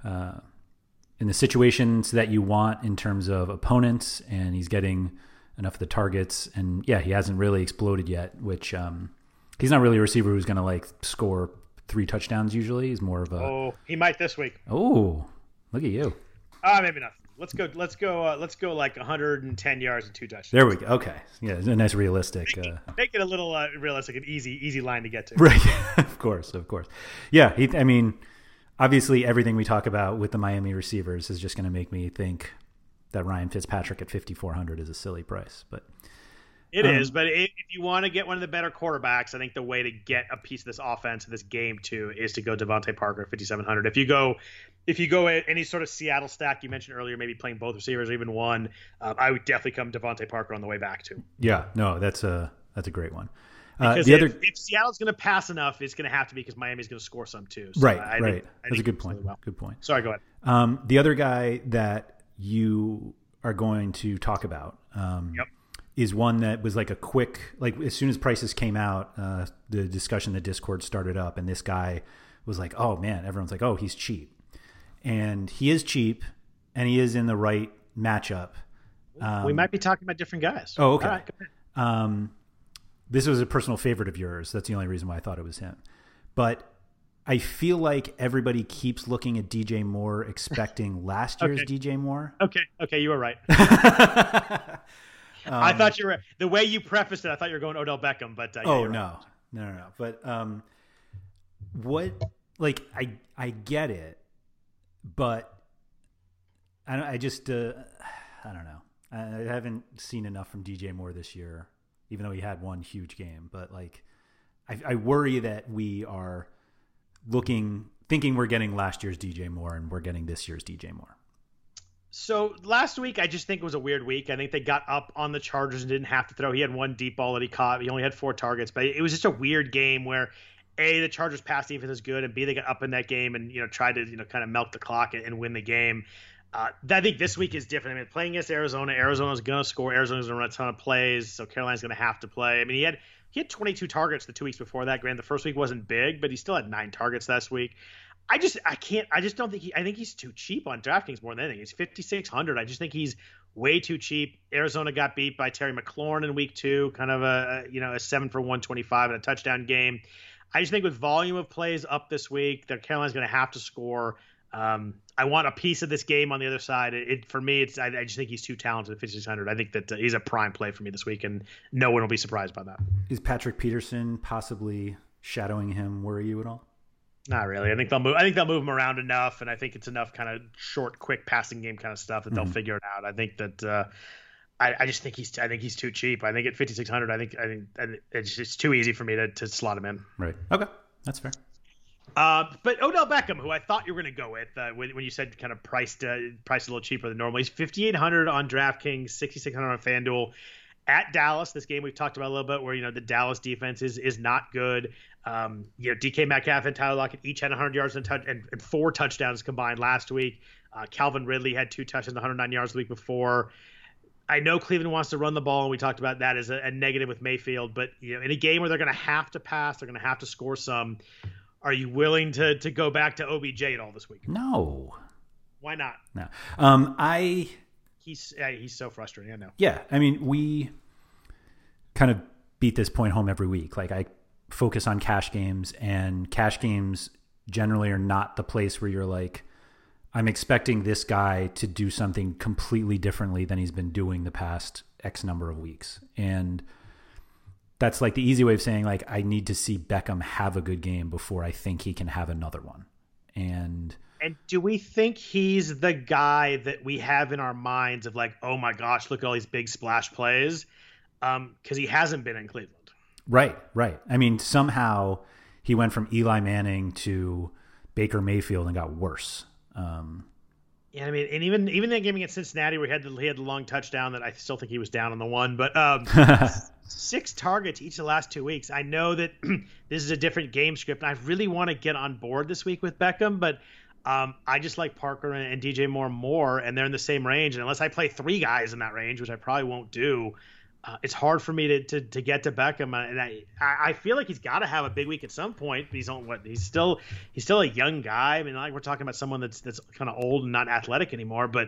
in the situations that you want in terms of opponents, and he's getting enough of the targets, and yeah, he hasn't really exploded yet, which he's not really a receiver who's going to like score 3 touchdowns usually. He's more of a... Oh, he might this week. Oh, look at you. Maybe not. Let's go like 110 yards and 2 touchdowns. There we go. Okay. Yeah, it's a nice realistic. Make it a little realistic, an easy line to get to. Right. Of course. Yeah, I mean, obviously everything we talk about with the Miami receivers is just going to make me think that Ryan Fitzpatrick at 5,400 is a silly price, but... It is, but if you want to get one of the better quarterbacks, I think the way to get a piece of this offense and this game too is to go Devontae Parker at 5,700. If you go any sort of Seattle stack you mentioned earlier, maybe playing both receivers or even one, I would definitely come Devontae Parker on the way back too. Yeah, no, that's a great one. Because if Seattle's going to pass enough, it's going to have to be because Miami's going to score some too. So right. That's a good point. Really well. Good point. Sorry, go ahead. The other guy that you are going to talk about. Yep. Is one that was like a quick, like as soon as prices came out, the discussion, the Discord started up, and this guy was like, oh man, everyone's like, oh, he's cheap. And he is cheap, and he is in the right matchup. We might be talking about different guys. Oh, okay. All right, this was a personal favorite of yours. That's the only reason why I thought it was him. But I feel like everybody keeps looking at DJ Moore expecting last year's DJ Moore. Okay, you were right. I thought you were, the way you prefaced it, I thought you were going Odell Beckham, but no. But what, like, I get it, but I don't know. I haven't seen enough from DJ Moore this year, even though he had one huge game. But like, I worry that we are thinking we're getting last year's DJ Moore and we're getting this year's DJ Moore. So last week, I just think it was a weird week. I think they got up on the Chargers and didn't have to throw. He had one deep ball that he caught. He only had 4 targets, but it was just a weird game where A, the Chargers pass defense is good, and B, they got up in that game and, tried to, kind of milk the clock and win the game. I think this week is different. I mean, playing against Arizona's going to score. Arizona's going to run a ton of plays. So Carolina's going to have to play. I mean, he had 22 targets the 2 weeks before that. Granted, the first week wasn't big, but he still had 9 targets last week. I just don't think I think he's too cheap on DraftKings more than anything. He's 5,600. I just think he's way too cheap. Arizona got beat by Terry McLaurin in week 2, kind of a 7 for 125 and a touchdown game. I just think with volume of plays up this week, that Carolina's going to have to score. I want a piece of this game on the other side. I just think he's too talented at 5,600. I think that he's a prime play for me this week, and no one will be surprised by that. Is Patrick Peterson possibly shadowing him? Worry you at all? Not really. I think they'll move him around enough, and I think it's enough kind of short, quick passing game kind of stuff that they'll figure it out. I think that I just think he's too cheap. I think at 5,600, I think it's too easy for me to slot him in. Right. Okay, that's fair. But Odell Beckham, who I thought you were going to go with when you said kind of priced a little cheaper than normal, he's 5,800 on DraftKings, 6,600 on FanDuel. At Dallas, this game we've talked about a little bit, where the Dallas defense is not good. D.K. Metcalf and Tyler Lockett each had 100 yards and 4 touchdowns combined last week. Calvin Ridley had 2 touchdowns, 109 yards the week before. I know Cleveland wants to run the ball, and we talked about that as a negative with Mayfield. But in a game where they're going to have to pass, they're going to have to score some. Are you willing to go back to OBJ at all this week? No. Why not? No. He's so frustrating. I know. Yeah. I mean, we kind of beat this point home every week. Like, I focus on cash games, and cash games generally are not the place where you're like, I'm expecting this guy to do something completely differently than he's been doing the past X number of weeks. And that's like the easy way of saying, like, I need to see Beckham have a good game before I think he can have another one. And do we think he's the guy that we have in our minds of like, oh my gosh, look at all these big splash plays? Because he hasn't been in Cleveland. Right, right. I mean, somehow he went from Eli Manning to Baker Mayfield and got worse. Yeah, I mean, and even that game against Cincinnati where he had the long touchdown that I still think he was down on the one, but 6 targets each of the last 2 weeks. I know that this is a different game script, and I really want to get on board this week with Beckham, but I just like Parker and DJ Moore more, and they're in the same range. And unless I play 3 guys in that range, which I probably won't do, it's hard for me to get to Beckham, and I feel like he's got to have a big week at some point. But he's still a young guy. I mean, like, we're talking about someone that's kind of old and not athletic anymore. But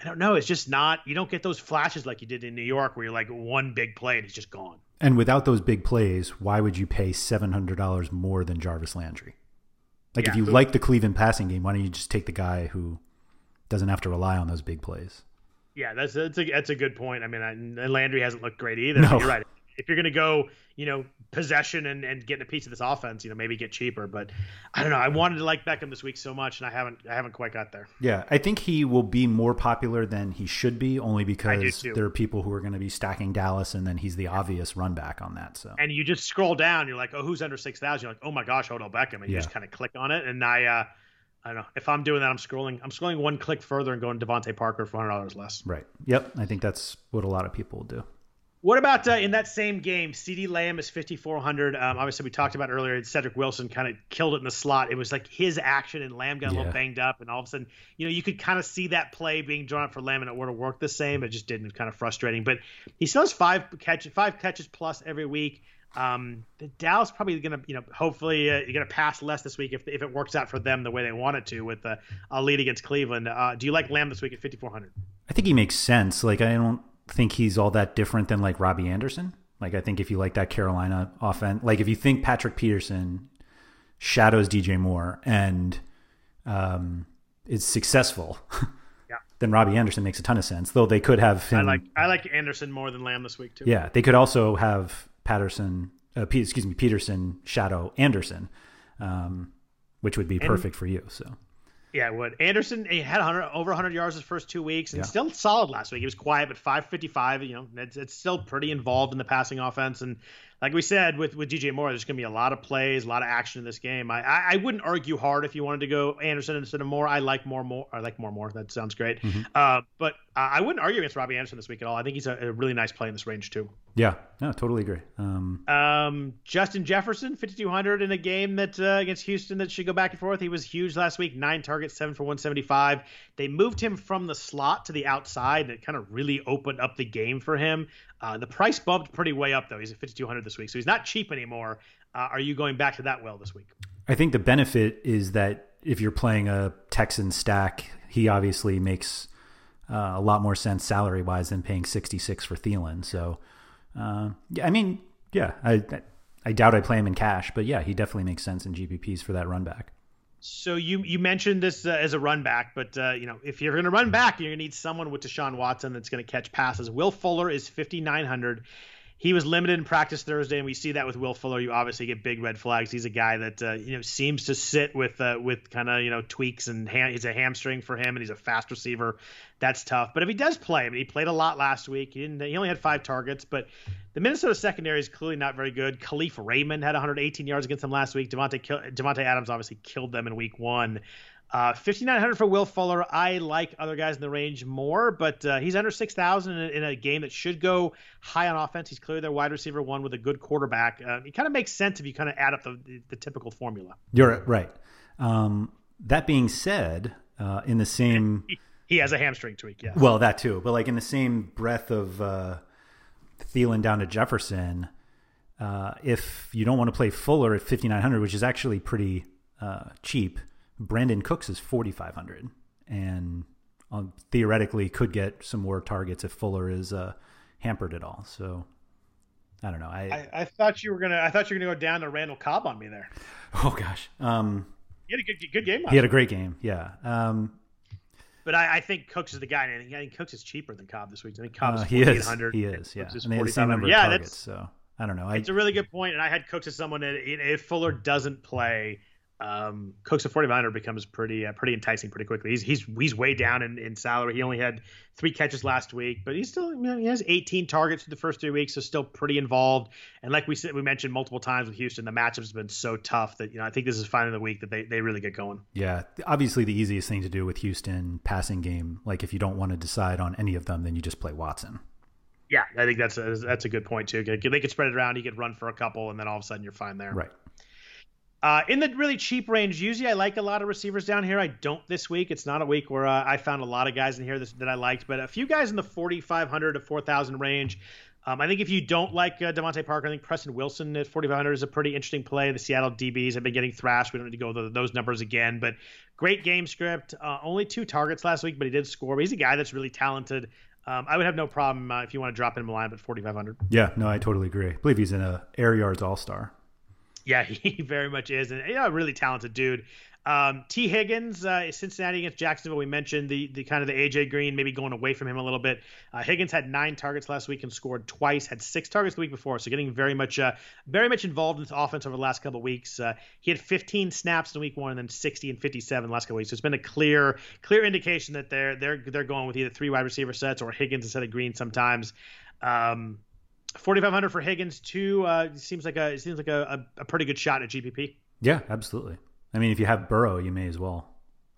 I don't know. It's just not, you don't get those flashes like you did in New York, where you're like one big play and he's just gone. And without those big plays, why would you pay $700 more than Jarvis Landry? Like, yeah, if you like the Cleveland passing game, why don't you just take the guy who doesn't have to rely on those big plays? Yeah, that's a good point. I mean, Landry hasn't looked great either. No. You're right. If you're going to go, possession and getting a piece of this offense, maybe get cheaper. But I don't know. I wanted to like Beckham this week so much, and I haven't quite got there. Yeah, I think he will be more popular than he should be, only because there are people who are going to be stacking Dallas, and then he's the obvious run back on that. So, and you just scroll down, you're like, oh, who's under 6,000? You're like, oh my gosh, Odell Beckham, and you just kind of click on it, and I don't know. If I'm doing that, I'm scrolling one click further and going Devontae Parker for $100 less. Right. Yep. I think that's what a lot of people will do. What about in that same game? CeeDee Lamb is $5,400. Obviously, we talked about earlier, Cedric Wilson kind of killed it in the slot. It was like his action, and Lamb got a little banged up. And all of a sudden, you could kind of see that play being drawn up for Lamb, and it would have worked the same. It just didn't. It was kind of frustrating. But he still has five catches plus every week. The Dallas probably going to, hopefully you're going to pass less this week if it works out for them the way they want it to with a lead against Cleveland. Do you like Lamb this week at $5,400? I think he makes sense. Like, I don't think he's all that different than like Robbie Anderson. Like, I think if you like that Carolina offense, like if you think Patrick Peterson shadows DJ Moore and is successful, then Robbie Anderson makes a ton of sense. Though they could have him. I like Anderson more than Lamb this week too. Yeah, they could also have Peterson shadow Anderson, which would be perfect for you. So, yeah, it would. Anderson, he had over 100 yards his first 2 weeks, and still solid last week. He was quiet, but 555. It's still pretty involved in the passing offense. And like we said with DJ Moore, there's going to be a lot of plays, a lot of action in this game. I wouldn't argue hard if you wanted to go Anderson instead of Moore. I like Moore. I like Moore. That sounds great. Mm-hmm. But I wouldn't argue against Robbie Anderson this week at all. I think he's a really nice play in this range too. Yeah, no, totally agree. Justin Jefferson, $5,200 in a game that against Houston that should go back and forth. He was huge last week, 9 targets, 7 for 175. They moved him from the slot to the outside, and it kind of really opened up the game for him. The price bumped pretty way up, though. He's at $5,200 this week, so he's not cheap anymore. Are you going back to that well this week? I think the benefit is that if you're playing a Texan stack, he obviously makes a lot more sense salary-wise than paying $66 for Thielen, so... I doubt I play him in cash, but yeah, he definitely makes sense in GPPs for that run back. So you mentioned this as a run back, but if you're going to run back, you're going to need someone with Deshaun Watson that's going to catch passes. Will Fuller is $5,900. He was limited in practice Thursday, and we see that with Will Fuller. You obviously get big red flags. He's a guy that seems to sit with kind of tweaks, and it's a hamstring for him, and he's a fast receiver. That's tough. But if he does play, he played a lot last week. He only had 5 targets, but the Minnesota secondary is clearly not very good. Khalif Raymond had 118 yards against them last week. Devontae Adams obviously killed them in week one. $5,900 for Will Fuller. I like other guys in the range more, but he's under 6,000 in a game that should go high on offense. He's clearly their wide receiver one with a good quarterback. It kind of makes sense if you kind of add up the typical formula. You're right. That being said, in the same... He has a hamstring tweak, yeah. Well, that too. But like in the same breath of Thielen down to Jefferson, if you don't want to play Fuller at $5,900, which is actually pretty cheap... Brandon Cooks is $4,500 and theoretically could get some more targets if Fuller is hampered at all. So I don't know. I thought you were gonna. I thought you were gonna go down to Randall Cobb on me there. Oh gosh, he had a good game. He had a great game. Yeah. But I think Cooks is the guy. I think Cooks is cheaper than Cobb this week. I think Cobb's $4,800. He is. Yeah. And they had the same number of targets. So I don't know. It's a really good point, and I had Cooks as someone. If Fuller doesn't play, Cooks a 49er becomes pretty enticing pretty quickly. He's way down in salary. He only had 3 catches last week, but he's still, he has 18 targets for the first 3 weeks, so still pretty involved. And like we mentioned multiple times with Houston, the matchups have been so tough that I think this is finally the week that they really get going. Yeah, obviously the easiest thing to do with Houston passing game, like if you don't want to decide on any of them, then you just play Watson. Yeah, I think that's a good point too. They could spread it around. You could run for a couple, and then all of a sudden you're fine there. Right. In the really cheap range, usually I like a lot of receivers down here. I don't this week. It's not a week where I found a lot of guys in here that I liked, but a few guys in the 4,500 to 4,000 range. I think if you don't like DeMonte Parker, I think Preston Wilson at 4,500 is a pretty interesting play. The Seattle DBs have been getting thrashed. We don't need to go over those numbers again, but great game script. Only 2 targets last week, but he did score. But he's a guy that's really talented. I would have no problem if you want to drop him in the lineup at 4,500. Yeah, no, I totally agree. I believe he's in an air yards all-star. Yeah, he very much is. And a really talented dude. T. Higgins, Cincinnati against Jacksonville. We mentioned the kind of the A.J. Green maybe going away from him a little bit. Higgins had 9 targets last week and scored twice, had 6 targets the week before. So getting very much involved in the offense over the last couple of weeks. He had 15 snaps in week one and then 60 and 57 the last couple of weeks. So it's been a clear indication that they're going with either 3 wide receiver sets or Higgins instead of Green sometimes. 4,500 for Higgins too. Seems like a pretty good shot at GPP. Yeah, absolutely. I mean, if you have Burrow, you may as well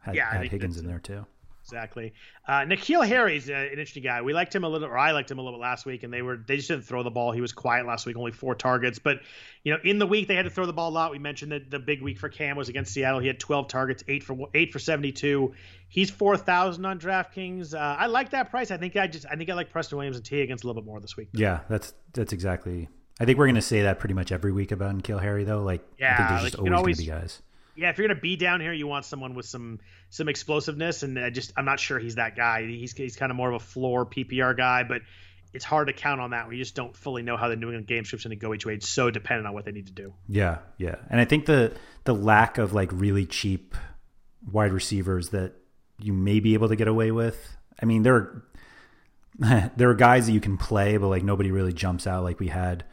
add Higgins in there too. Exactly. N'Keal Harry's an interesting guy. I liked him a little bit last week, and they just didn't throw the ball. He was quiet last week, only 4 targets. But in the week they had to throw the ball a lot. We mentioned that the big week for Cam was against Seattle. He had 12 targets, 8 for 72. He's 4,000 on DraftKings. I like that price. I think I like Preston Williams and T against a little bit more this week. Yeah, that's exactly. I think we're going to say that pretty much every week about N'Keal Harry though. I think there's just always going to be guys. Yeah, if you're going to be down here, you want someone with some explosiveness, and I'm not sure he's that guy. He's kind of more of a floor PPR guy, but it's hard to count on that. We just don't fully know how the New England game script's going to go each way. It's so dependent on what they need to do. Yeah, yeah. And I think the lack of really cheap wide receivers that you may be able to get away with. I mean, there are guys that you can play, but nobody really jumps out. Like we had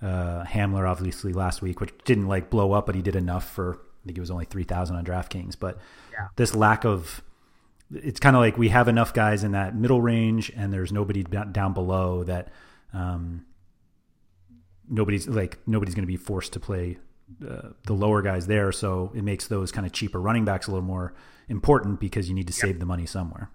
Hamler obviously last week, which didn't blow up, but he did enough for. I think it was only 3,000 on DraftKings, but yeah. This lack of, it's kind of like we have enough guys in that middle range and there's nobody down below that nobody's going to be forced to play the lower guys there. So it makes those kind of cheaper running backs a little more important because you need to save the money somewhere.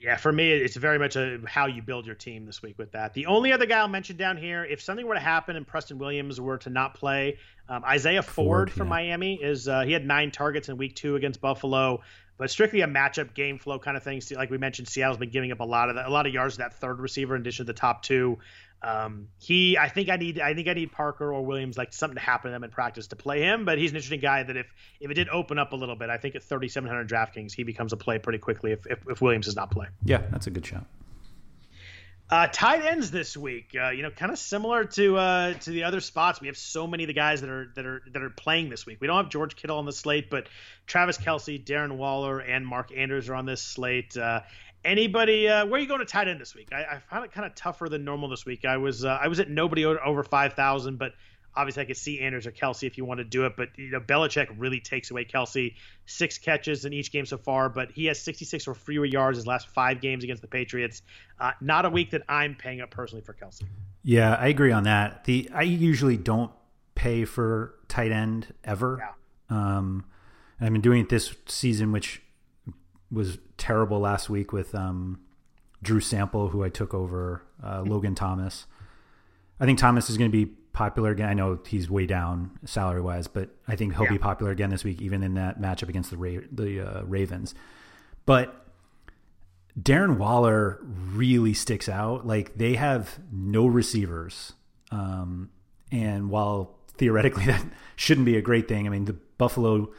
Yeah, for me, it's very much how you build your team this week with that. The only other guy I'll mention down here, if something were to happen and Preston Williams were to not play, Isaiah Ford from Miami is he had 9 targets in week 2 against Buffalo, but strictly a matchup game flow kind of thing. Like we mentioned, Seattle's been giving up a lot of yards to that third receiver in addition to the top 2. I think I need Parker or Williams, something to happen to them in practice to play him, but he's an interesting guy that if it did open up a little bit, I think at 3,700 DraftKings, he becomes a play pretty quickly if Williams does not play. Yeah, that's a good shot. Tight ends this week, kind of similar to the other spots. We have so many of the guys that are playing this week. We don't have George Kittle on the slate, but Travis Kelce, Darren Waller, and Mark Andrews are on this slate. Anybody? Where are you going to tight end this week? I found it kind of tougher than normal this week. I was at nobody over 5,000, but obviously I could see Anders or Kelce if you want to do it. But Belichick really takes away Kelce. 6 catches in each game so far, but he has 66 or fewer yards his last 5 games against the Patriots. Not a week that I'm paying up personally for Kelce. Yeah, I agree on that. I usually don't pay for tight end ever. Yeah. And I've been doing it this season, which was terrible last week with Drew Sample, who I took over Logan Thomas. I think Thomas is going to be popular again. I know he's way down salary wise, but I think he'll be popular again this week, even in that matchup against the Ravens. But Darren Waller really sticks out. They have no receivers. And while theoretically that shouldn't be a great thing, I mean, the Buffalo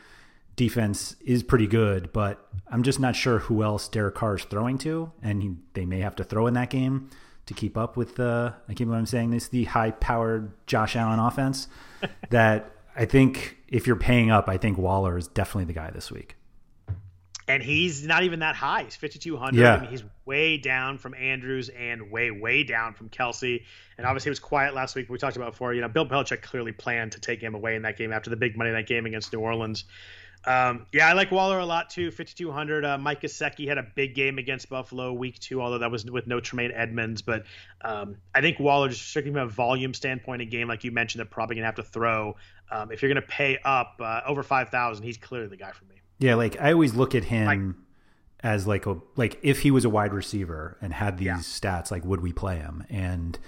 defense is pretty good, but I'm just not sure who else Derek Carr is throwing to, and they may have to throw in that game to keep up with the high-powered Josh Allen offense. That I think if you're paying up, I think Waller is definitely the guy this week. And he's not even that high. He's 5,200. Yeah. I mean, he's way down from Andrews and way down from Kelce. And obviously it was quiet last week. We talked about before, you know, Bill Belichick clearly planned to take him away in that game after the big Monday night game against New Orleans. Yeah, I like Waller a lot too, 5,200. Mike Gesicki had a big game against Buffalo week two, although that was with no Tremaine Edmonds. But I think Waller, just strictly from a volume standpoint, a game like you mentioned, they're probably going to have to throw. If you're going to pay up over 5,000, he's clearly the guy for me. Yeah, like I always look at him as like a if he was a wide receiver and had these stats, like would we play him? And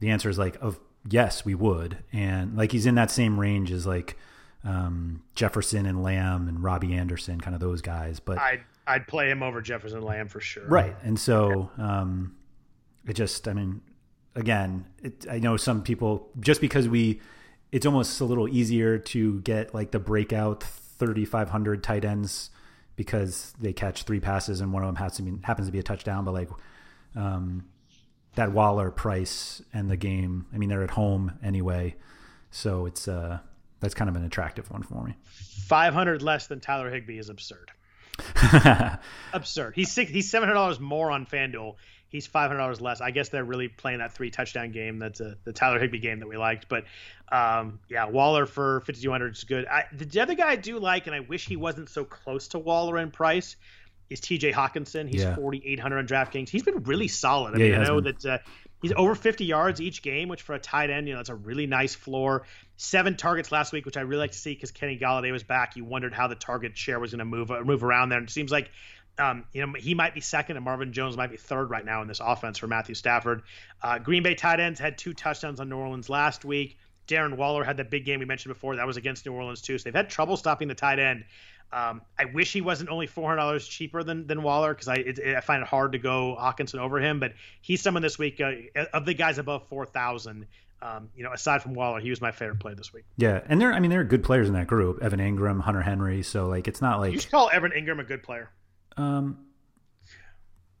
the answer is like yes, we would. And like he's in that same range as like Jefferson and Lamb and Robbie Anderson, kind of those guys. But I'd play him over Jefferson and Lamb for sure. Right. And so it just, I mean, again, I know some people, just because it's almost a little easier to get like the breakout 3,500 tight ends because they catch three passes and one of them happens to be a touchdown. But like that Waller price and the game, I mean, they're at home anyway. So it's that's kind of an attractive one for me. 500 less than Tyler Higbee is absurd. Absurd. He's $700 more on FanDuel. He's $500 less. I guess they're really playing that three touchdown game. That's the Tyler Higbee game that we liked. But yeah, Waller for 5,200 is good. The other guy I do like, and I wish he wasn't so close to Waller in price, is TJ Hawkinson. He's 4,800 on DraftKings. He's been really solid. I mean, I know that he's over 50 yards each game, which for a tight end, you know, that's a really nice floor. 7 targets last week, which I really like to see because Kenny Golladay was back. You wondered how the target share was going to move around there. And it seems like, you know, he might be second and Marvin Jones might be third right now in this offense for Matthew Stafford. Green Bay tight ends had 2 touchdowns on New Orleans last week. Darren Waller had the big game we mentioned before. That was against New Orleans too. So they've had trouble stopping the tight end. I wish he wasn't only $400 cheaper than Waller because I find it hard to go Hawkinson over him. But he's someone this week of the guys above 4,000. You know, aside from Waller, he was my favorite play this week. Yeah, and there are good players in that group: Evan Ingram, Hunter Henry. So like, it's not like you should call Evan Ingram a good player.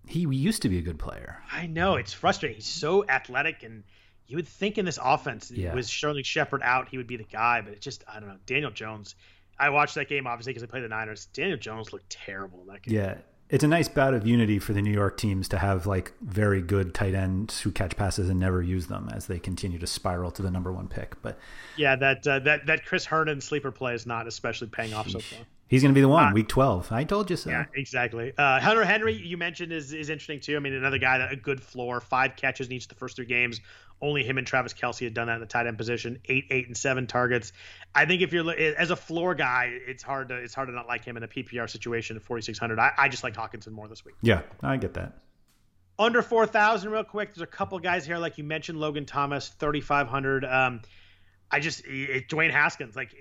He used to be a good player. I know, it's frustrating. He's so athletic and. You would think in this offense, with Sterling Shepard out, he would be the guy, but it just, I don't know. Daniel Jones, I watched that game, obviously, because I played the Niners. Daniel Jones looked terrible in that game. Yeah, it's a nice bout of unity for the New York teams to have, like, very good tight ends who catch passes and never use them as they continue to spiral to the number one pick. But yeah, that Chris Herndon sleeper play is not especially paying off so far. He's going to be the one, week 12. I told you so. Yeah, exactly. Hunter Henry, you mentioned, is interesting, too. I mean, another guy, a good floor, 5 catches in each of the first 3 games. Only him and Travis Kelce had done that in the tight end position, 8, 8, and 7 targets. I think if you're as a floor guy, it's hard to not like him in a PPR situation at 4,600. I just like Hawkinson more this week. Yeah, I get that. Under 4,000 real quick. There's a couple guys here. Like you mentioned, Logan Thomas, 3,500. Dwayne Haskins, like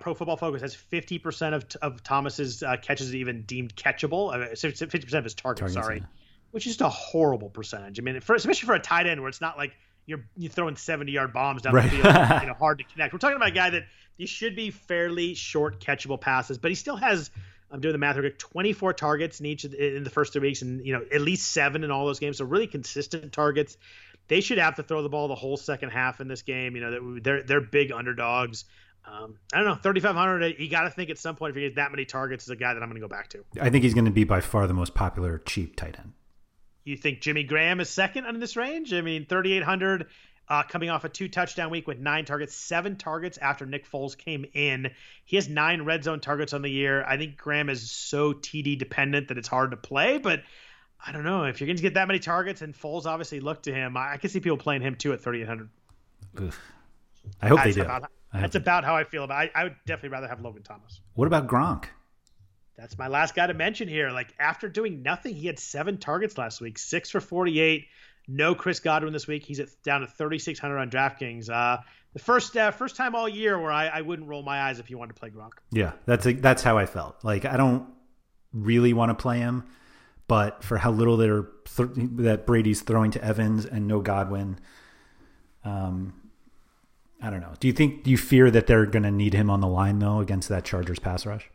Pro Football Focus has 50% of Thomas's catches even deemed catchable. 50% of his targets. Which is just a horrible percentage. I mean, especially for a tight end where it's not like, you're throwing 70-yard bombs down the field, you know, hard to connect. We're talking about a guy that he should be fairly short catchable passes, but he still has, I'm doing the math here, 24 targets in each in the first 3 weeks, and you know at least 7 in all those games. So really consistent targets. They should have to throw the ball the whole second half in this game. You know, they're big underdogs. I don't know, 3,500. You got to think at some point if you get that many targets is a guy that I'm going to go back to. I think he's going to be by far the most popular cheap tight end. You think Jimmy Graham is second in this range? I mean, 3,800 coming off a 2-touchdown week with 9 targets, 7 targets after Nick Foles came in. He has 9 red zone targets on the year. I think Graham is so TD dependent that it's hard to play, but I don't know. If you're going to get that many targets and Foles obviously looked to him, I can see people playing him too at 3,800. I hope that's they do. That's about how I feel about it. I would definitely rather have Logan Thomas. What about Gronk? That's my last guy to mention here. Like after doing nothing, he had 7 targets last week, 6 for 48. No Chris Godwin this week. He's down to 3,600 on DraftKings. The first time all year where I wouldn't roll my eyes if you wanted to play Gronk. Yeah, that's how I felt. Like I don't really want to play him, but for how little that Brady's throwing to Evans and no Godwin, I don't know. Do you fear that they're going to need him on the line though against that Chargers pass rush?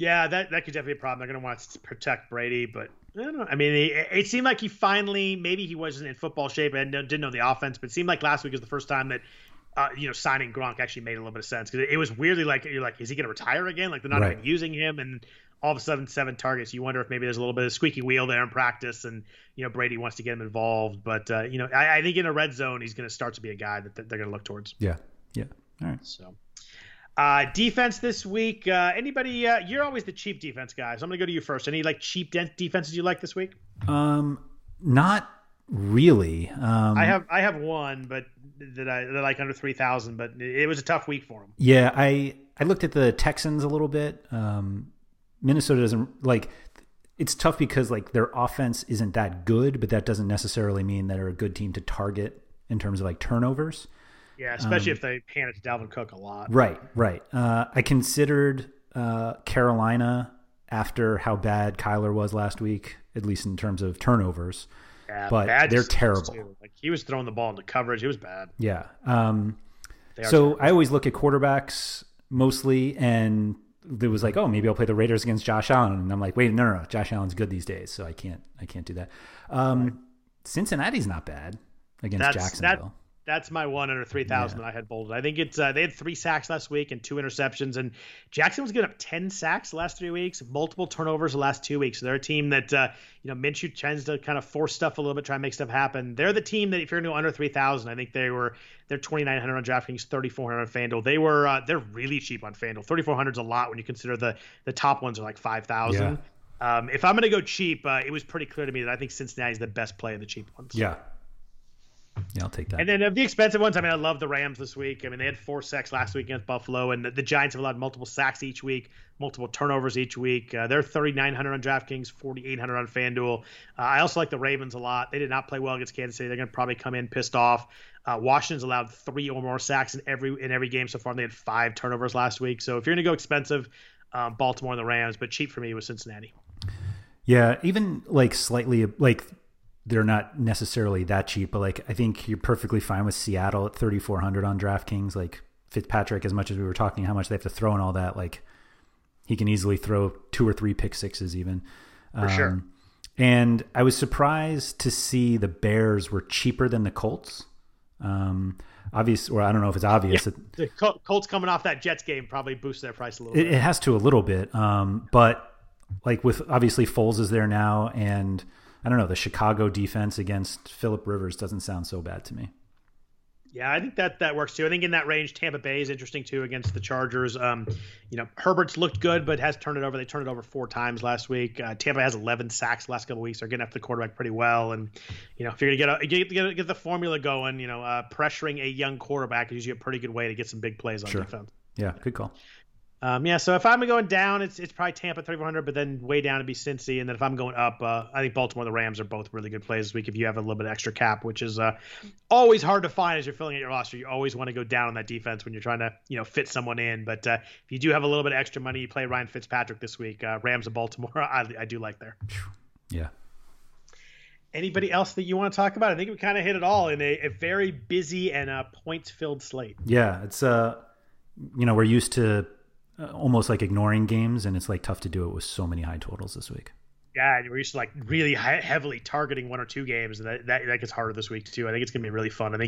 Yeah, that could definitely be a problem. They're going to want to protect Brady, but I don't know. I mean, it seemed like he finally, maybe he wasn't in football shape and didn't know the offense, but it seemed like last week was the first time that signing Gronk actually made a little bit of sense, because it was weirdly like, you're like, is he going to retire again? Like, they're not even using him, and all of a sudden 7 targets. You wonder if maybe there's a little bit of squeaky wheel there in practice, and Brady wants to get him involved. But I think in a red zone he's going to start to be a guy that they're going to look towards. Yeah. All right. So defense this week. Anybody? You're always the cheap defense guy, so I'm going to go to you first. Any like cheap defenses you like this week? Not really. I have one, but that I like under 3,000. But it was a tough week for him. Yeah, I looked at the Texans a little bit. Minnesota doesn't like. It's tough because like their offense isn't that good, but that doesn't necessarily mean that they're a good team to target in terms of like turnovers. Yeah, especially if they hand it to Dalvin Cook a lot. Right. I considered Carolina after how bad Kyler was last week, at least in terms of turnovers. Yeah, but they're terrible. Too. Like, he was throwing the ball into coverage. It was bad. Yeah. So terrible. I always look at quarterbacks mostly, and there was like, oh, maybe I'll play the Raiders against Josh Allen. And I'm like, wait, no. Josh Allen's good these days, so I can't do that. Cincinnati's not bad against Jacksonville. That's my one under 3,000 that I had bolded. I think it's they had 3 sacks last week and 2 interceptions, and Jackson was giving up 10 sacks the last 3 weeks, multiple turnovers the last 2 weeks. So they're a team that Minshew tends to kind of force stuff a little bit, try and make stuff happen. They're the team that if you're new under 3,000, I think they're 2,900 on DraftKings, 3,400 on FanDuel. They were they're really cheap on FanDuel. 3,400 is a lot when you consider the top ones are like 5,000. Yeah. If I'm going to go cheap, it was pretty clear to me that I think Cincinnati's the best play of the cheap ones. Yeah. Yeah, I'll take that. And then of the expensive ones, I love the Rams this week. They had 4 sacks last week against Buffalo, and the Giants have allowed multiple sacks each week, multiple turnovers each week. They're 3,900 on DraftKings, 4,800 on FanDuel. I also like the Ravens a lot. They did not play well against Kansas City. They're going to probably come in pissed off. Washington's allowed 3 or more sacks in every game so far, and they had 5 turnovers last week. So if you're going to go expensive, Baltimore and the Rams, but cheap for me was Cincinnati. Yeah, even like slightly like. They're not necessarily that cheap, but like I think you're perfectly fine with Seattle at 3,400 on DraftKings. Like Fitzpatrick, as much as we were talking how much they have to throw and all that, like he can easily throw 2 or 3 pick sixes even. For sure. And I was surprised to see the Bears were cheaper than the Colts. Obvious, or I don't know if it's obvious. Yeah, the Colts coming off that Jets game probably boosts their price a little bit. It has to a little bit, but like with obviously Foles is there now and – I don't know, the Chicago defense against Philip Rivers doesn't sound so bad to me. Yeah, I think that works too. I think in that range, Tampa Bay is interesting too against the Chargers. Herbert's looked good, but has turned it over. They turned it over 4 times last week. Tampa has 11 sacks the last couple of weeks. They're getting after the quarterback pretty well. And, if you're going to get the formula going, pressuring a young quarterback is usually a pretty good way to get some big plays on defense. Yeah, good call. So if I'm going down, it's probably Tampa 3,400, but then way down to be Cincy. And then if I'm going up, I think Baltimore and the Rams are both really good plays this week if you have a little bit of extra cap, which is always hard to find as you're filling out your roster. You always want to go down on that defense when you're trying to fit someone in. But if you do have a little bit of extra money, you play Ryan Fitzpatrick this week. Rams and Baltimore, I do like there. Yeah. Anybody else that you want to talk about? I think we kind of hit it all in a very busy and points-filled slate. Yeah, it's we're used to – almost like ignoring games, and it's like tough to do it with so many high totals this week. Yeah, we're used to like really heavily targeting 1 or 2 games, and that gets harder this week too. I think it's gonna be really fun. I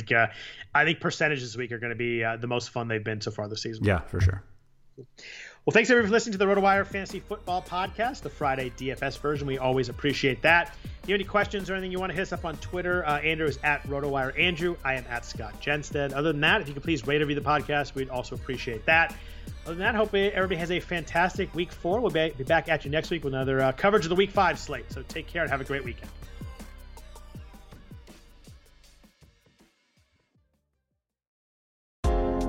think percentages this week are going to be the most fun they've been so far this season. Yeah, for sure. Well, thanks everyone for listening to the RotoWire Fantasy Football Podcast, the Friday DFS version. We always appreciate that. If you have any questions or anything you want to hit us up on Twitter, Andrew is at RotoWire Andrew. I am at Scott Genstead. Other than that, if you could please rate and review the podcast, we'd also appreciate that. Other than that, hope everybody has a fantastic week 4. We'll be back at you next week with another coverage of the week 5 slate. So take care and have a great weekend.